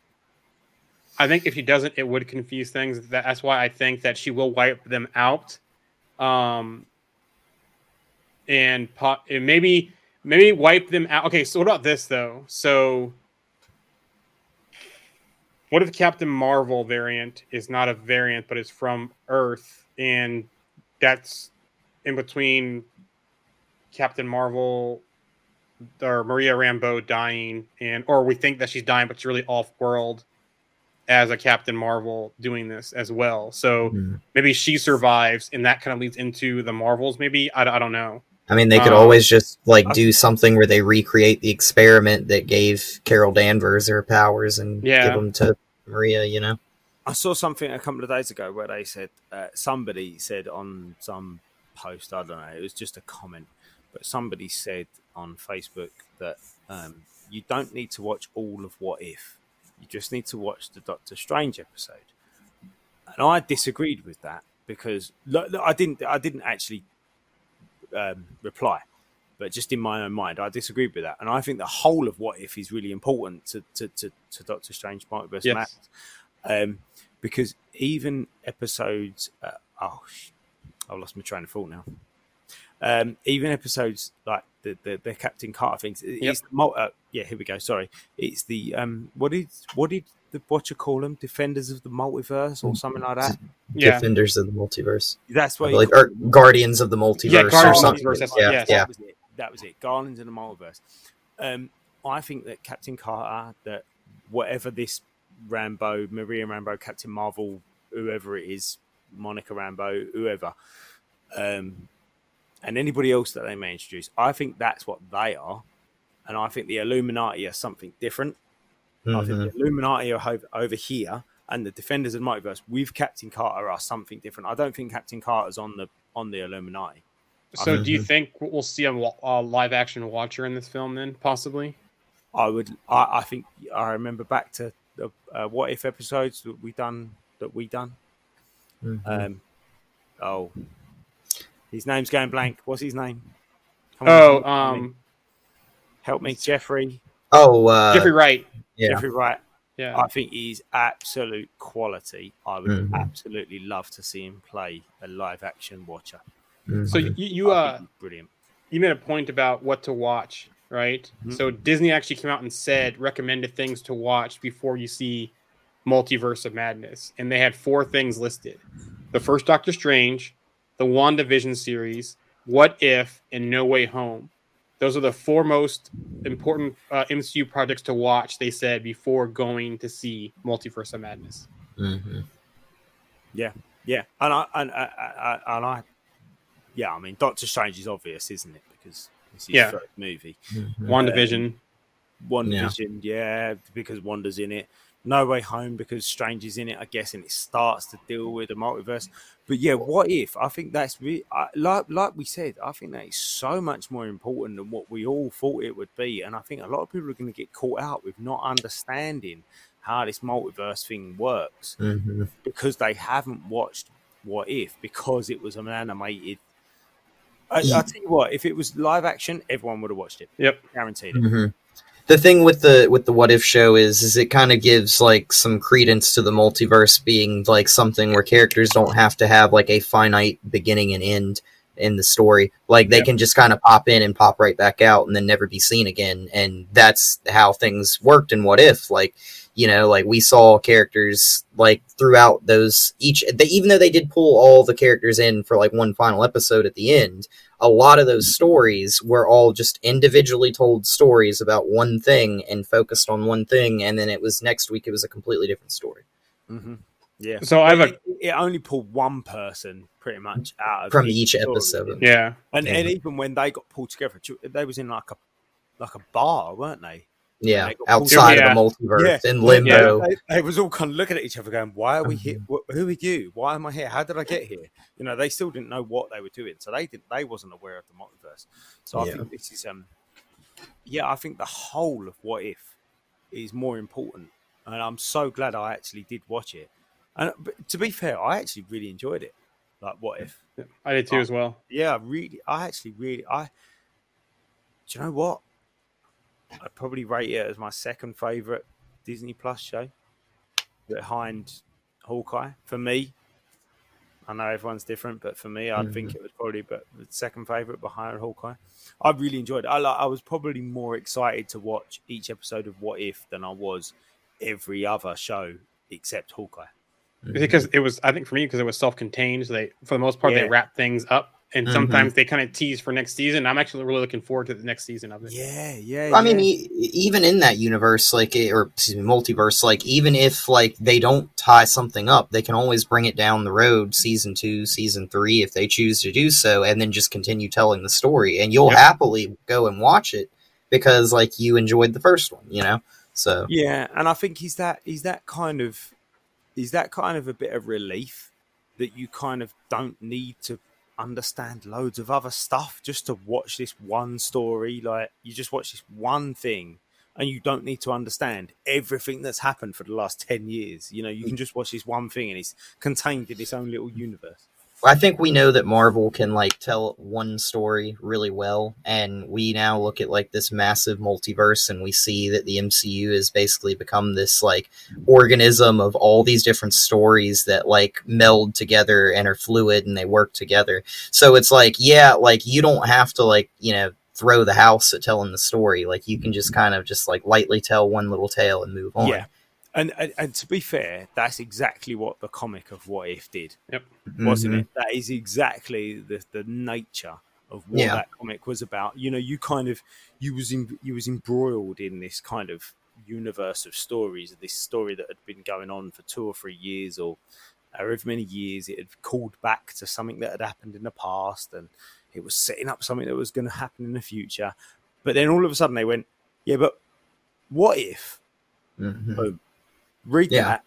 I think if she doesn't, it would confuse things. That's why I think that she will wipe them out. Um, and, po- and maybe maybe wipe them out. Okay, so what about this though? So. What if Captain Marvel variant is not a variant, but it's from Earth, and that's in between Captain Marvel or Maria Rambeau dying, and or we think that she's dying, but she's really off-world as a Captain Marvel doing this as well. So mm-hmm. maybe she survives, and that kind of leads into the Marvels, maybe? I, I don't know. I mean, they could um, always just like do something where they recreate the experiment that gave Carol Danvers her powers and yeah. give them to Maria, you know? I saw something a couple of days ago where they said, uh, somebody said on some post, I don't know, it was just a comment, but somebody said on Facebook that um, you don't need to watch all of What If. You just need to watch the Doctor Strange episode. And I disagreed with that because look, look, I didn't I didn't actually um, reply, but just in my own mind, I disagreed with that. And I think the whole of What If is really important to, to, to, to Doctor Strange Multiverse of Madness. Um, because even episodes... Uh, oh, I've lost my train of thought now. Um, even episodes like the, the, the Captain Carter things. Yep. The, uh, yeah, here we go. Sorry. It's the... Um, what did what did the what you call them? Defenders of the Multiverse or something like that? Yeah. Defenders of the Multiverse. That's what... Like, or Guardians of the Multiverse yeah, Guardians or something. Multiverse, yeah, yeah. That was it. That was it. Guardians of the Multiverse. Um, I think that Captain Carter, that whatever this... Rambeau, Maria Rambeau, Captain Marvel, whoever it is, Monica Rambeau, whoever, um, and anybody else that they may introduce. I think that's what they are, and I think the Illuminati are something different. Mm-hmm. I think the Illuminati are over, over here, and the Defenders of the Multiverse with Captain Carter are something different. I don't think Captain Carter's on the on the Illuminati. So, mm-hmm. do you think we'll see a, a live action Watcher in this film? Then possibly, I would. I, I think I remember back to. The uh, What If episodes that we done that we done. Mm-hmm. Um, oh, his name's going blank. What's his name? Come oh, on, um, help me, Jeffrey. Oh, uh, Jeffrey Wright. Yeah. Jeffrey Wright. Yeah, I think he's absolute quality. I would mm-hmm. absolutely love to see him play a live action Watcher. Mm-hmm. So you, you uh, brilliant. You made a point about what to watch. Right. Mm-hmm. So Disney actually came out and said recommended things to watch before you see Multiverse of Madness. And they had four things listed. The first Doctor Strange, the WandaVision series, What If, and No Way Home. Those are the four most important uh, M C U projects to watch, they said, before going to see Multiverse of Madness. Mm-hmm. Yeah. Yeah. And I, and I, and I, yeah, I mean, Doctor Strange is obvious, isn't it? Because It's his yeah. first movie. Mm-hmm. WandaVision. Uh, WandaVision, yeah. yeah, because Wanda's in it. No Way Home because Strange is in it, I guess, and it starts to deal with the multiverse. But yeah, What If? I think that's really, I, like like we said, I think that is so much more important than what we all thought it would be. And I think a lot of people are going to get caught out with not understanding how this multiverse thing works mm-hmm. because they haven't watched What If because it was an animated I, I'll tell you what, if it was live action, everyone would have watched it. Yep. Guaranteed it. Mm-hmm. The thing with the with the What If show is is it kind of gives like some credence to the multiverse being like something where characters don't have to have like a finite beginning and end in the story. Like they yep. can just kind of pop in and pop right back out and then never be seen again. And that's how things worked in What If. Like, you know, like we saw characters like throughout those each, they, even though they did pull all the characters in for like one final episode at the end, a lot of those stories were all just individually told stories about one thing and focused on one thing. And then it was next week, it was a completely different story. Mm-hmm. Yeah. So I've it, a... it only pulled one person pretty much out of from each, each episode. Yeah. And, yeah. and even when they got pulled together, they was in like a, like a bar, weren't they? Yeah, outside yeah. of the multiverse, yeah. in limbo. Yeah. They, they was all kind of looking at each other going, why are we here? Who are you? Why am I here? How did I get here? You know, they still didn't know what they were doing. So they didn't, they wasn't aware of the multiverse. So yeah. I think this is, um, yeah, I think the whole of What If is more important. And I'm so glad I actually did watch it. And but to be fair, I actually really enjoyed it. Like, What If? I did too I, as well. Yeah, I really, I actually really, I, do you know what? I'd probably rate it as my second favorite Disney Plus show behind Hawkeye. For me, I know everyone's different, but for me, I mm-hmm. think it was probably but the second favorite behind Hawkeye. I really enjoyed it. I, I was probably more excited to watch each episode of What If than I was every other show except Hawkeye. Mm-hmm. Because it was, I think for me, because it was self-contained. So they, for the most part, yeah. they wrap things up. And sometimes mm-hmm. they kind of tease for next season. I'm actually really looking forward to the next season of it. Yeah, yeah. I yeah. mean, e- even in that universe, like, or excuse me, multiverse, like, even if like they don't tie something up, they can always bring it down the road, season two, season three, if they choose to do so, and then just continue telling the story. And you'll yep. happily go and watch it because, like, you enjoyed the first one, you know. So yeah, and I think is that is that kind of is that kind of a bit of relief that you kind of don't need to understand loads of other stuff just to watch this one story. Like, you just watch this one thing and you don't need to understand everything that's happened for the last ten years. You know, you can just watch this one thing and it's contained in its own little universe. I think we know that Marvel can, like, tell one story really well, and we now look at, like, this massive multiverse, and we see that the M C U has basically become this, like, organism of all these different stories that, like, meld together and are fluid and they work together. So it's like, yeah, like, you don't have to, like, you know, throw the house at telling the story. Like, you can just kind of just, like, lightly tell one little tale and move on. Yeah. And, and and to be fair, that's exactly what the comic of What If did, yep. wasn't mm-hmm. it? That is exactly the, the nature of what yeah. that comic was about. You know, you kind of you was in, you was embroiled in this kind of universe of stories, this story that had been going on for two or three years or however many years. It had called back to something that had happened in the past, and it was setting up something that was going to happen in the future. But then all of a sudden they went, yeah, but what if? Mm-hmm. Oh, Read yeah. that,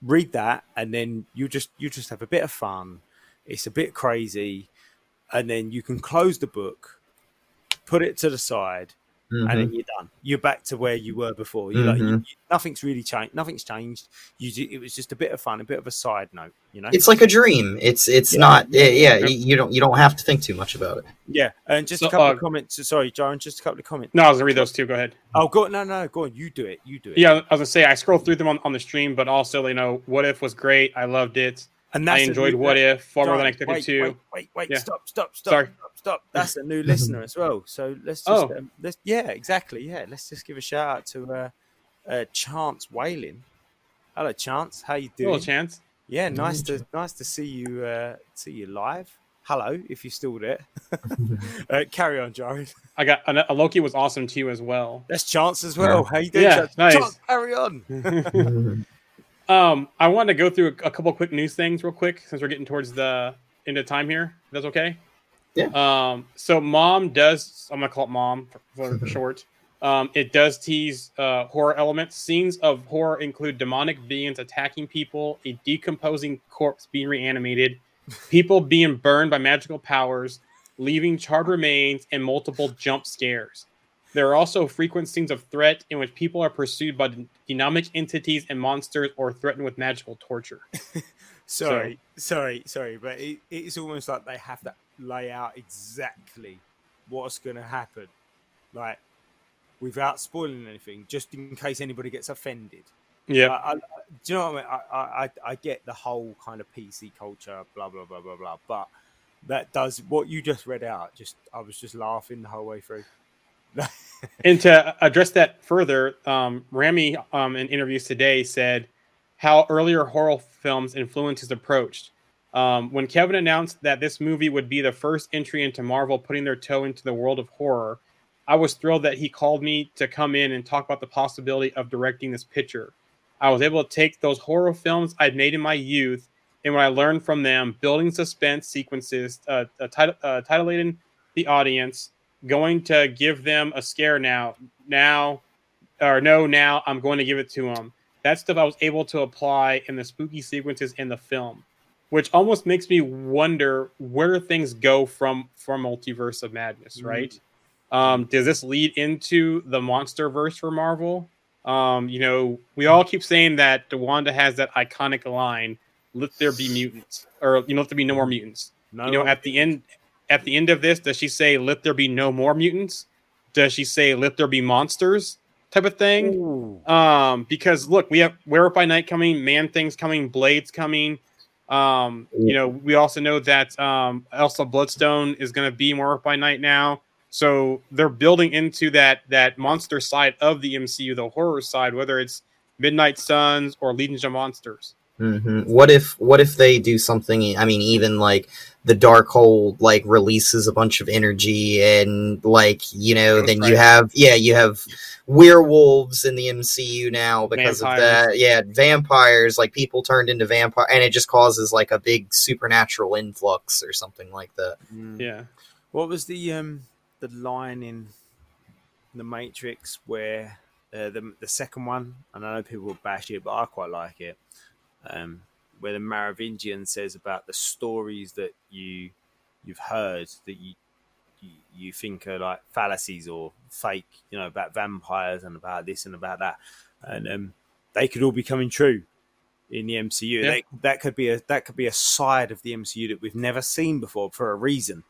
read that, and then you just you just have a bit of fun. It's a bit crazy, and then you can close the book, put it to the side, mm-hmm. and then you're done. You're back to where you were before. You're mm-hmm. like, you, you, nothing's really changed. Nothing's changed. You, it was just a bit of fun, a bit of a side note. You know, it's like a dream. It's it's yeah. not. Yeah, yeah, you don't you don't have to think too much about it. Yeah, and just so, a couple uh, of comments. Sorry, Jarian, just a couple of comments. No, I was gonna read those too. Go ahead. Oh, go no no go on. You do it. You do it. Yeah, I was gonna say I scrolled through them on, on the stream, but also, you know, What If was great. I loved it. And that's I enjoyed What listener. If far Jarian, more than I expected to. Wait, wait, wait! Yeah. Stop, stop, stop, Sorry. stop, stop! That's a new listener as well. So let's just, oh. um, let's, yeah, exactly, yeah. Let's just give a shout out to uh, uh, Chance Whalen. Hello, Chance. How you doing? Hello, Chance. Yeah, nice to nice to see you. Uh, see you live. Hello, if you're still there. uh, carry on, Jarian. I got a, a Loki was awesome to you as well. That's Chance as well. Yeah. How you doing? Yeah, Chance? Nice. Chance, carry on. Um, I wanted to go through a, a couple quick news things real quick since we're getting towards the end of time here. If that's okay. Yeah. Um, so Mom does, I'm going to call it Mom for, for short. Um, it does tease uh, horror elements. Scenes of horror include demonic beings attacking people, a decomposing corpse being reanimated, people being burned by magical powers, leaving charred remains, and multiple jump scares. There are also frequent scenes of threat in which people are pursued by demonic entities and monsters or threatened with magical torture. sorry, so. sorry, sorry. But it, it's almost like they have to lay out exactly what's going to happen. Like, without spoiling anything, just in case anybody gets offended. Yeah. I, I, do you know what I mean? I, I, I get the whole kind of P C culture, blah, blah, blah, blah, blah. But that does, what you just read out, just I was just laughing the whole way through. And to address that further, um, Rami um, in interviews today said how earlier horror films influenced his approach. Um, when Kevin announced that this movie would be the first entry into Marvel putting their toe into the world of horror, I was thrilled that he called me to come in and talk about the possibility of directing this picture. I was able to take those horror films I'd made in my youth and what I learned from them, building suspense sequences, uh, uh, tit- uh, titillating the audience, going to give them a scare now, now, or no, now I'm going to give it to them. That stuff I was able to apply in the spooky sequences in the film, which almost makes me wonder where things go from, from Multiverse of Madness, right? Mm-hmm. Um, does this lead into the Monsterverse for Marvel? Um, you know, we all keep saying that Wanda has that iconic line, let there be mutants, or, you know, let there be no more mutants. No. You know, at the end... At the end of this, does she say, let there be no more mutants? Does she say, let there be monsters type of thing? Um, because, look, we have Werewolf by Night coming, Man-Thing's coming, Blade's coming. Um, you know, we also know that um, Elsa Bloodstone is going to be Werewolf by Night now. So they're building into that that monster side of the M C U, the horror side, whether it's Midnight Suns or Legion of Monsters. Mm-hmm. What if what if they do something? I mean, even like the Darkhold like releases a bunch of energy, and like you know, That's then right. you have yeah, you have werewolves in the M C U now because vampires. of that. Yeah, vampires like people turned into vampire, and it just causes like a big supernatural influx or something like that. Mm. Yeah. What was the um the line in The Matrix where uh, the the second one? And I know people will bash it, but I quite like it. Um, where the Merovingian says about the stories that you you've heard that you you, you think are like fallacies or fake, you know, about vampires and about this and about that, and um, they could all be coming true in the M C U. Yeah. They, that could be a that could be a side of the M C U that we've never seen before for a reason.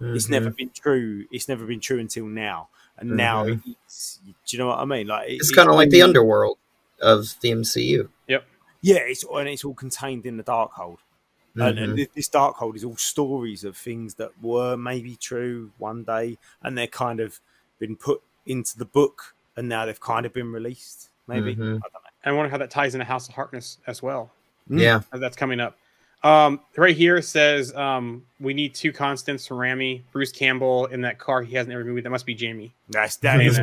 Mm-hmm. It's never been true. It's never been true until now. And now, mm-hmm. it's, do you know what I mean? Like it, it's, it's kind of like the underworld of the M C U. Yep. Yeah, it's and it's all contained in the Darkhold. Mm-hmm. And, and this Darkhold is all stories of things that were maybe true one day, and they're kind of been put into the book, and now they've kind of been released. Maybe mm-hmm. I don't know. I wonder how that ties into House of Harkness as well. Yeah, that's coming up. Um, right here says um, we need two constants from Rami. Bruce Campbell in that car he hasn't ever moved. That must be Jamie. That's that is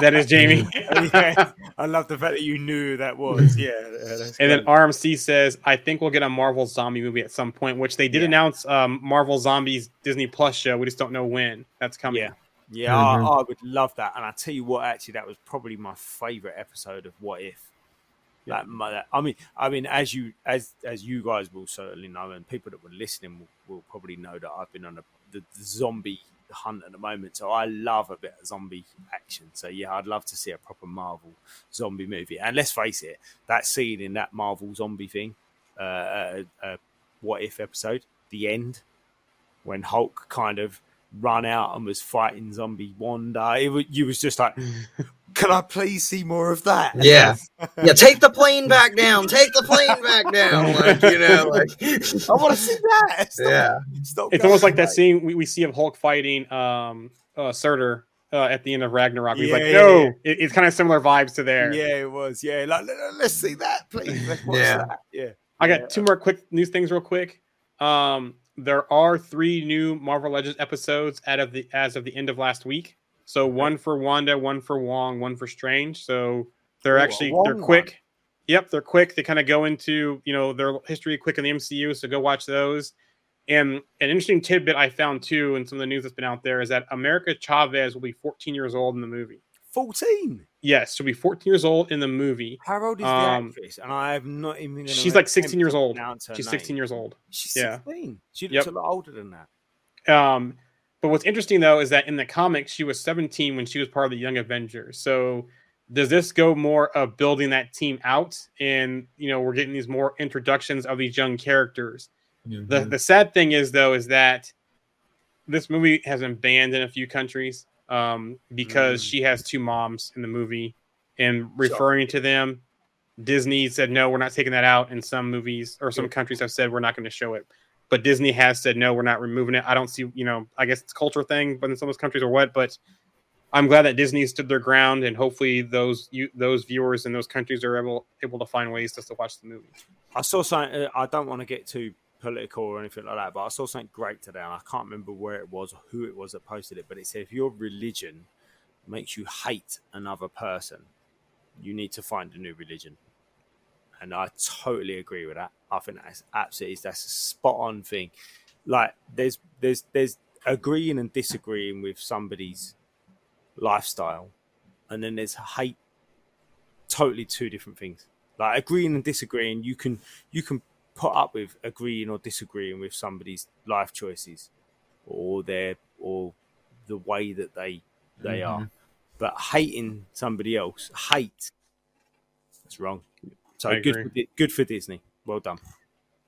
that is Jamie. Yeah. I love the fact that you knew that was. Yeah. And good. Then R M C says I think we'll get a Marvel zombie movie at some point, which they did yeah. announce um, Marvel Zombies Disney Plus show. We just don't know when that's coming. Yeah. Yeah, mm-hmm. I, I would love that. And I tell you what, actually, that was probably my favorite episode of What If. Like my, I mean, I mean, as you as as you guys will certainly know, and people that were listening will, will probably know that I've been on a, the, the zombie hunt at the moment. So I love a bit of zombie action. So yeah, I'd love to see a proper Marvel zombie movie. And let's face it, that scene in that Marvel zombie thing, uh, uh, uh What If episode, the end, when Hulk kind of run out and was fighting zombie Wanda. It was, you was just like. Can I please see more of that? Yeah. Yeah, take the plane back down. Take the plane back down. Like, you know, like I want to see that. Stop, yeah. Stop it's almost like that scene we, we see of Hulk fighting um uh Surtur uh, at the end of Ragnarok. He's yeah, like, no, yeah. it, it's kind of similar vibes to there. Yeah, it was. Yeah, like let's see that, please. Let's watch yeah. that. Yeah. I got yeah. two more quick news things real quick. Um, there are three new Marvel Legends episodes out of the as of the end of last week. So one for Wanda, one for Wong, one for Strange. So they're Ooh, actually they're quick. One. Yep, they're quick. They kind of go into, you know, their history quick in the M C U. So go watch those. And an interesting tidbit I found too, in some of the news that's been out there, is that America Chavez will be fourteen years old in the movie. fourteen. Yes, she'll be fourteen years old in the movie. How old is um, the actress? And I have not even. Gonna she's like sixteen years old. She's name. sixteen years old. She's yeah. sixteen. She looks yep. a lot older than that. Um. But what's interesting, though, is that in the comics, she was seventeen when she was part of the Young Avengers. So does this go more of building that team out? And, you know, we're getting these more introductions of these young characters. Mm-hmm. The the sad thing is, though, is that this movie has been banned in a few countries um, because mm-hmm. she has two moms in the movie. And referring so- to them, Disney said, no, we're not taking that out. And some movies or some countries have said we're not going to show it. But Disney has said, no, we're not removing it. I don't see, you know, I guess it's a culture thing, but in some of those countries or what. But I'm glad that Disney stood their ground, and hopefully those you, those viewers in those countries are able able to find ways just to watch the movie. I saw something, uh, I don't want to get too political or anything like that, but I saw something great today, and I can't remember where it was or who it was that posted it, but it said, if your religion makes you hate another person, you need to find a new religion. And I totally agree with that. I think that's absolutely that's a spot on thing. Like there's there's there's agreeing and disagreeing with somebody's lifestyle, and then there's hate. Totally two different things. Like agreeing and disagreeing, you can you can put up with agreeing or disagreeing with somebody's life choices, or their or the way that they they mm-hmm. are. But hating somebody else, hate, that's wrong. So good for, good for Disney. Well done.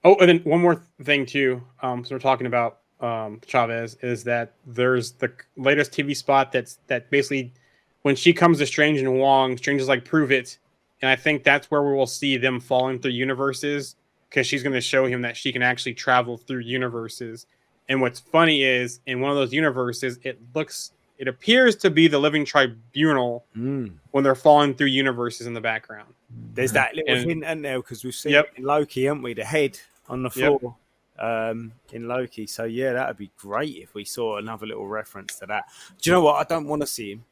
Oh, and then one more thing, too. Um, so we're talking about um, Chavez, is that there's the latest T V spot that's that basically when she comes to Strange and Wong, Strange is like, prove it. And I think that's where we will see them falling through universes, because she's going to show him that she can actually travel through universes. And what's funny is in one of those universes, it looks it appears to be the Living Tribunal mm. when they're falling through universes in the background. There's that little and, hint in there, because we've seen yep. it in Loki, haven't we? The head on the floor yep. um, in Loki. So, yeah, that would be great if we saw another little reference to that. Do you know what? I don't want to see him.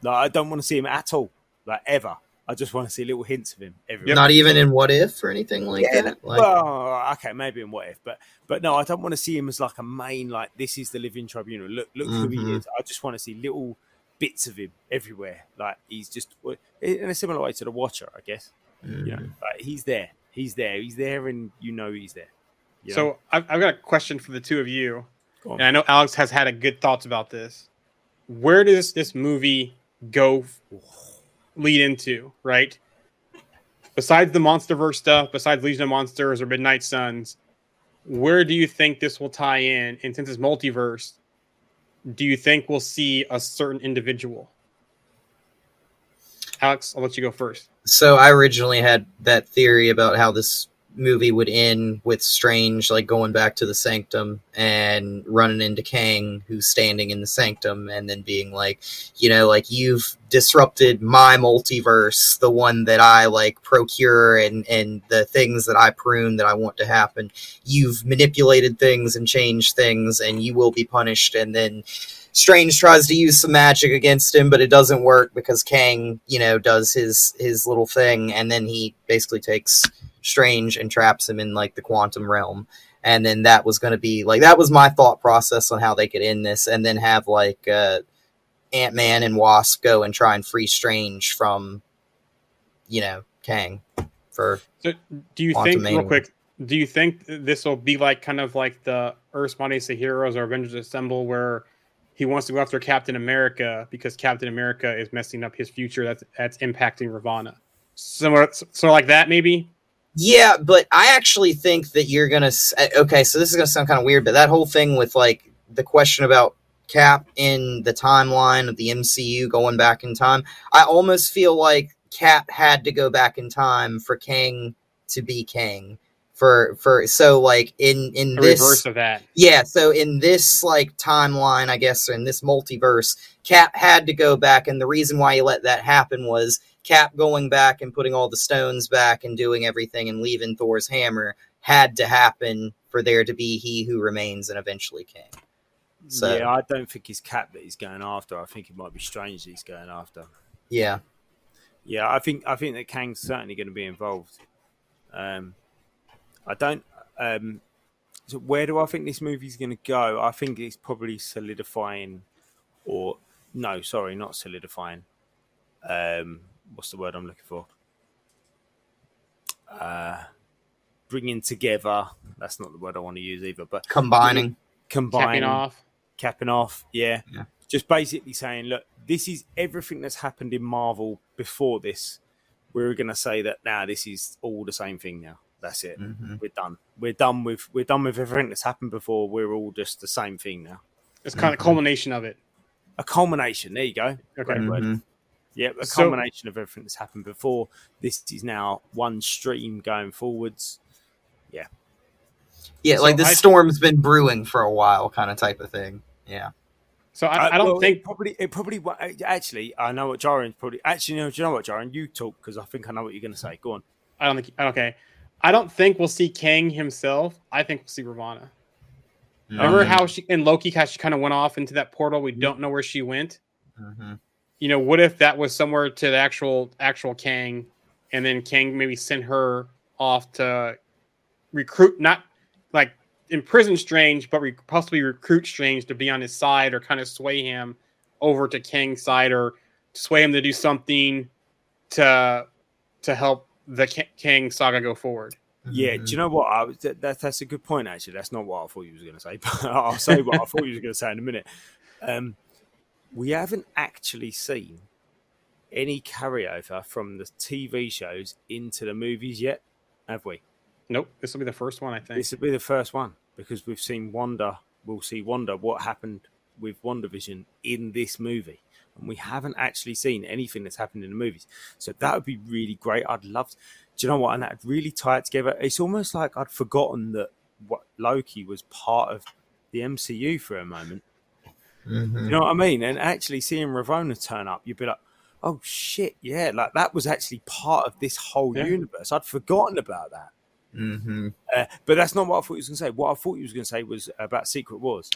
Like, I don't want to see him at all, like ever. I just want to see little hints of him. Everywhere. Not even in What If or anything like yeah, that? Like... Well, okay, maybe in What If. But but no, I don't want to see him as like a main, like, this is the Living Tribunal. Look, look mm-hmm. who he is. I just want to see little bits of him everywhere, like he's just in a similar way to the Watcher, I guess. Mm. You know, like he's there, he's there, he's there, and you know he's there. You know? So I've, I've got a question for the two of you. Cool. And I know Alex has had a good thoughts about this. Where does this movie go lead into, right? Besides the Monsterverse stuff, besides Legion of Monsters or Midnight Suns, where do you think this will tie in? And since it's multiverse, do you think we'll see a certain individual? Alex, I'll let you go first. So I originally had that theory about how this movie would end with Strange like going back to the Sanctum and running into Kang, who's standing in the Sanctum, and then being like, you know, like, you've disrupted my multiverse, the one that I like procure and and the things that I prune that I want to happen. You've manipulated things and changed things, and you will be punished. And then Strange tries to use some magic against him, but it doesn't work because Kang, you know, does his his little thing, and then he basically takes Strange and traps him in like the quantum realm. And then that was going to be like, that was my thought process on how they could end this, and then have like uh Ant-Man and Wasp go and try and free Strange from, you know, Kang. For so do you think, real quick, do you think this will be like kind of like the Earth's Mightiest Heroes or Avengers Assemble, where he wants to go after Captain America because Captain America is messing up his future that's that's impacting Ravonna, similar sort of like that maybe? Yeah, but I actually think that you're going to... Okay, so this is going to sound kind of weird, but that whole thing with, like, the question about Cap in the timeline of the M C U going back in time, I almost feel like Cap had to go back in time for Kang to be Kang. For, for so, like, in, in this... The reverse of that. Yeah, so in this, like, timeline, I guess, or in this multiverse, Cap had to go back, and the reason why he let that happen was... Cap going back and putting all the stones back and doing everything and leaving Thor's hammer had to happen for there to be He Who Remains and eventually King. So, yeah, I don't think it's Cap that he's going after. I think it might be Strange that he's going after. Yeah. Yeah, I think I think that Kang's certainly going to be involved. Um, I don't... Um, so where do I think this movie's going to go? I think it's probably solidifying or... No, sorry, not solidifying. Um... What's the word I'm looking for? Uh, bringing together. That's not the word I want to use either. But combining, combining, capping off, capping off. Yeah. yeah, just basically saying, look, this is everything that's happened in Marvel before this. We're going to say that now. Nah, this is all the same thing now. That's it. Mm-hmm. We're done. We're done with. We're done with everything that's happened before. We're all just the same thing now. It's kind mm-hmm. of a culmination of it. A culmination. There you go. Okay. Mm-hmm. Yeah, a combination so, of everything that's happened before. This is now one stream going forwards. Yeah. Yeah, so like this I, storm's been brewing for a while kind of type of thing. Yeah. So I, uh, I don't well, think... It probably, it probably... Actually, I know what Jarian's probably... Actually, no, do you know what, Jarian? You talk, because I think I know what you're going to say. Go on. I don't think... Okay. I don't think we'll see Kang himself. I think we'll see Ravonna. Mm-hmm. Remember how she... in Loki, how she kind of went off into that portal. We don't know where she went. Mm-hmm. You know, what if that was somewhere to the actual actual Kang, and then Kang maybe sent her off to recruit, not like imprison Strange, but re- possibly recruit Strange to be on his side or kind of sway him over to Kang's side, or sway him to do something to to help the K- Kang saga go forward. Yeah, do you know what? I was, that, that, that's a good point, actually. That's not what I thought you was going to say, but I'll say what I thought you was going to say in a minute. Um We haven't actually seen any carryover from the T V shows into the movies yet, have we? Nope. This will be the first one, I think. This will be the first one, because we've seen Wanda. We'll see Wanda, what happened with WandaVision in this movie. And we haven't actually seen anything that's happened in the movies. So that would be really great. I'd love to. Do you know what? And that would really tie it together. It's almost like I'd forgotten that what Loki was part of the M C U for a moment. Mm-hmm. You know what I mean? And actually seeing Ravonna turn up, you'd be like, oh shit, yeah, like that was actually part of this whole yeah. universe. I'd forgotten about that. Mm-hmm. Uh, but that's not what I thought you was going to say. What I thought you was going to say was about Secret Wars.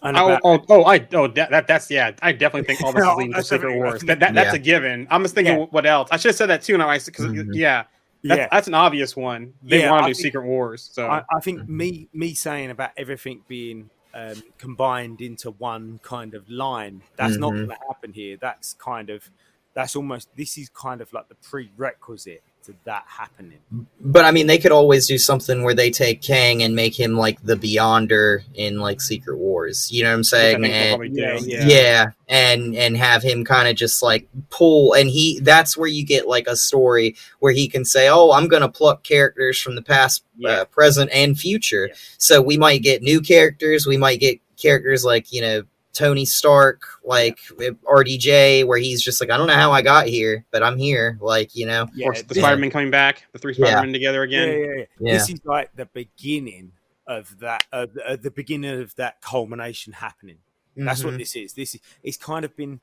And oh, about- oh, oh, I, oh, that, that, that's, yeah, I definitely think all this is leading to Secret Wars. That, that, that's yeah. a given. I'm just thinking, yeah. what else? I should have said that too, and I, because, mm-hmm. yeah. That's, yeah. that's an obvious one. They yeah, want to I do think, Secret Wars. So I, I think mm-hmm. me, me saying about everything being Um, combined into one kind of line, that's mm-hmm. not going to happen here. That's kind of, that's almost, this is kind of like the prerequisite to that happening. But I mean, they could always do something where they take Kang and make him like the Beyonder in like Secret Wars. You know what I'm saying? And, do, yeah. yeah, and and have him kind of just like pull, and he that's where you get like a story where he can say, "Oh, I'm gonna pluck characters from the past, yeah. uh, present, and future." Yeah. So we might get new characters. We might get characters like, you know, Tony Stark, like R D J, where he's just like, I don't know how I got here, but I'm here. Like, you know, yeah, the Spider-Man coming back, the three Spider-Men yeah. together again. Yeah, yeah, yeah. Yeah. This is like the beginning of that, uh, the, uh, the beginning of that culmination happening. That's mm-hmm. what this is. This is, it's kind of been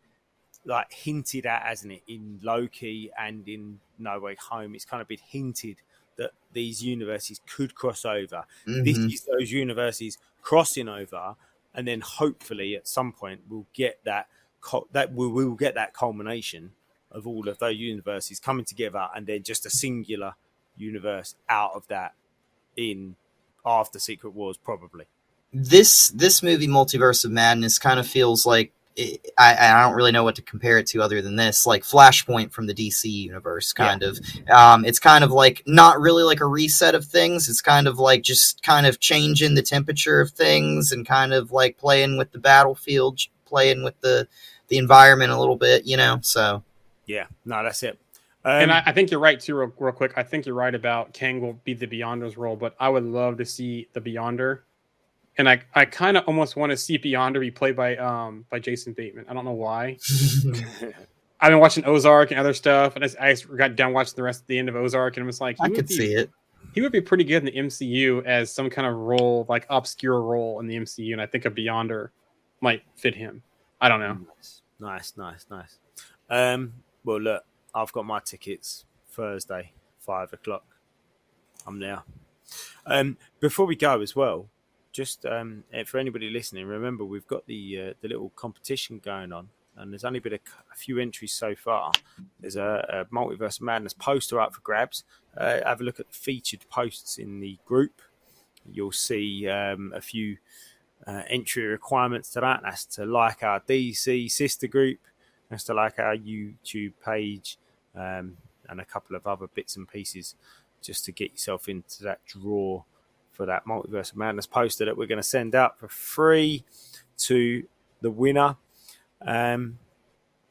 like hinted at, hasn't it? In Loki and in No Way Home, it's kind of been hinted that these universes could cross over. Mm-hmm. This is those universes crossing over. And then hopefully at some point we'll get that that we will get that culmination of all of those universes coming together, and then just a singular universe out of that in after Secret Wars, probably. This this movie, Multiverse of Madness, kind of feels like it, I, I don't really know what to compare it to other than this, like Flashpoint from the D C universe, kind yeah. of. Um, it's kind of like not really like a reset of things. It's kind of like just kind of changing the temperature of things and kind of like playing with the battlefield, playing with the, the environment a little bit, you know? So, yeah, no, that's it. Um, and I, I think you're right too, real, real quick. I think you're right about Kang will be the Beyonder's role, but I would love to see the Beyonder. And I, I kind of almost want to see Beyonder be played by um by Jason Bateman. I don't know why. I've been watching Ozark and other stuff, and I, I got down watching the rest of the end of Ozark, and I was like, I could be, see it. He would be pretty good in the M C U as some kind of role, like obscure role in the M C U, and I think a Beyonder might fit him. I don't know. Nice, nice, nice, nice. Um, well, look, I've got my tickets Thursday, five o'clock. I'm there. Um, before we go as well. Just um, for anybody listening, remember we've got the uh, the little competition going on, and there's only been a, a few entries so far. There's a, a Multiverse Madness poster up for grabs. Uh, have a look at the featured posts in the group. You'll see um, a few uh, entry requirements to that. That's to like our D C sister group. That's to like our YouTube page, um, and a couple of other bits and pieces, just to get yourself into that draw for that Multiverse of Madness poster that we're going to send out for free to the winner. Um,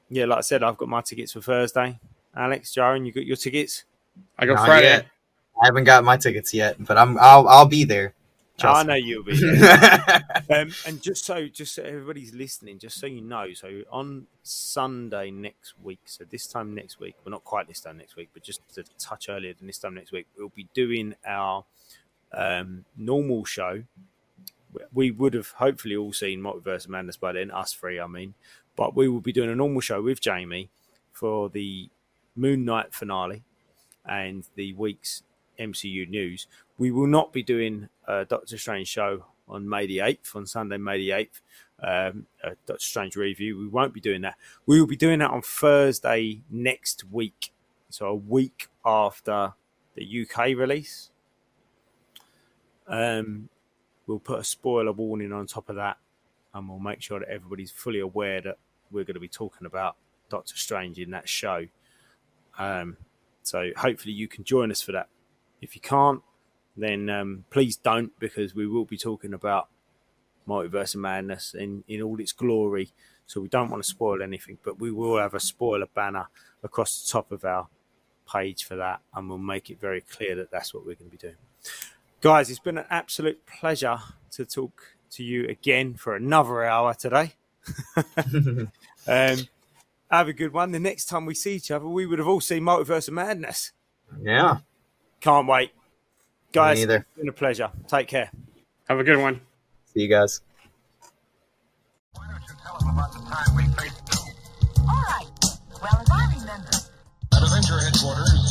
yeah, like I said, I've got my tickets for Thursday. Alex, Jaren, you got your tickets? I got Not Friday. Yet. I haven't got my tickets yet, but I'm I'll I'll be there. I know you'll be there. um, and just so just so everybody's listening, just so you know, so on Sunday next week, so this time next week, well, not quite this time next week, but just a touch earlier than this time next week, we'll be doing our um normal show. We would have hopefully all seen Multiverse of Madness by then, us three, I mean, but we will be doing a normal show with Jamie for the Moon Knight finale and the week's M C U news. We will not be doing a Doctor Strange show on May the eighth, on Sunday, May the eighth, um, a Doctor Strange review. We won't be doing that. We will be doing that on Thursday next week, so a week after the U K release. Um, we'll put a spoiler warning on top of that, and we'll make sure that everybody's fully aware that we're going to be talking about Doctor Strange in that show. Um, so hopefully you can join us for that. If you can't, then um, please don't, because we will be talking about Multiverse of Madness in, in all its glory. So we don't want to spoil anything, but we will have a spoiler banner across the top of our page for that, and we'll make it very clear that that's what we're going to be doing. Guys, it's been an absolute pleasure to talk to you again for another hour today. um, have a good one. The next time we see each other, we would have all seen Multiverse of Madness. Yeah. Can't wait. Guys, it's been a pleasure. Take care. Have a good one. See you guys. Why don't you tell them about the time we faced them? All right. Well, as I remember, at Avenger Headquarters,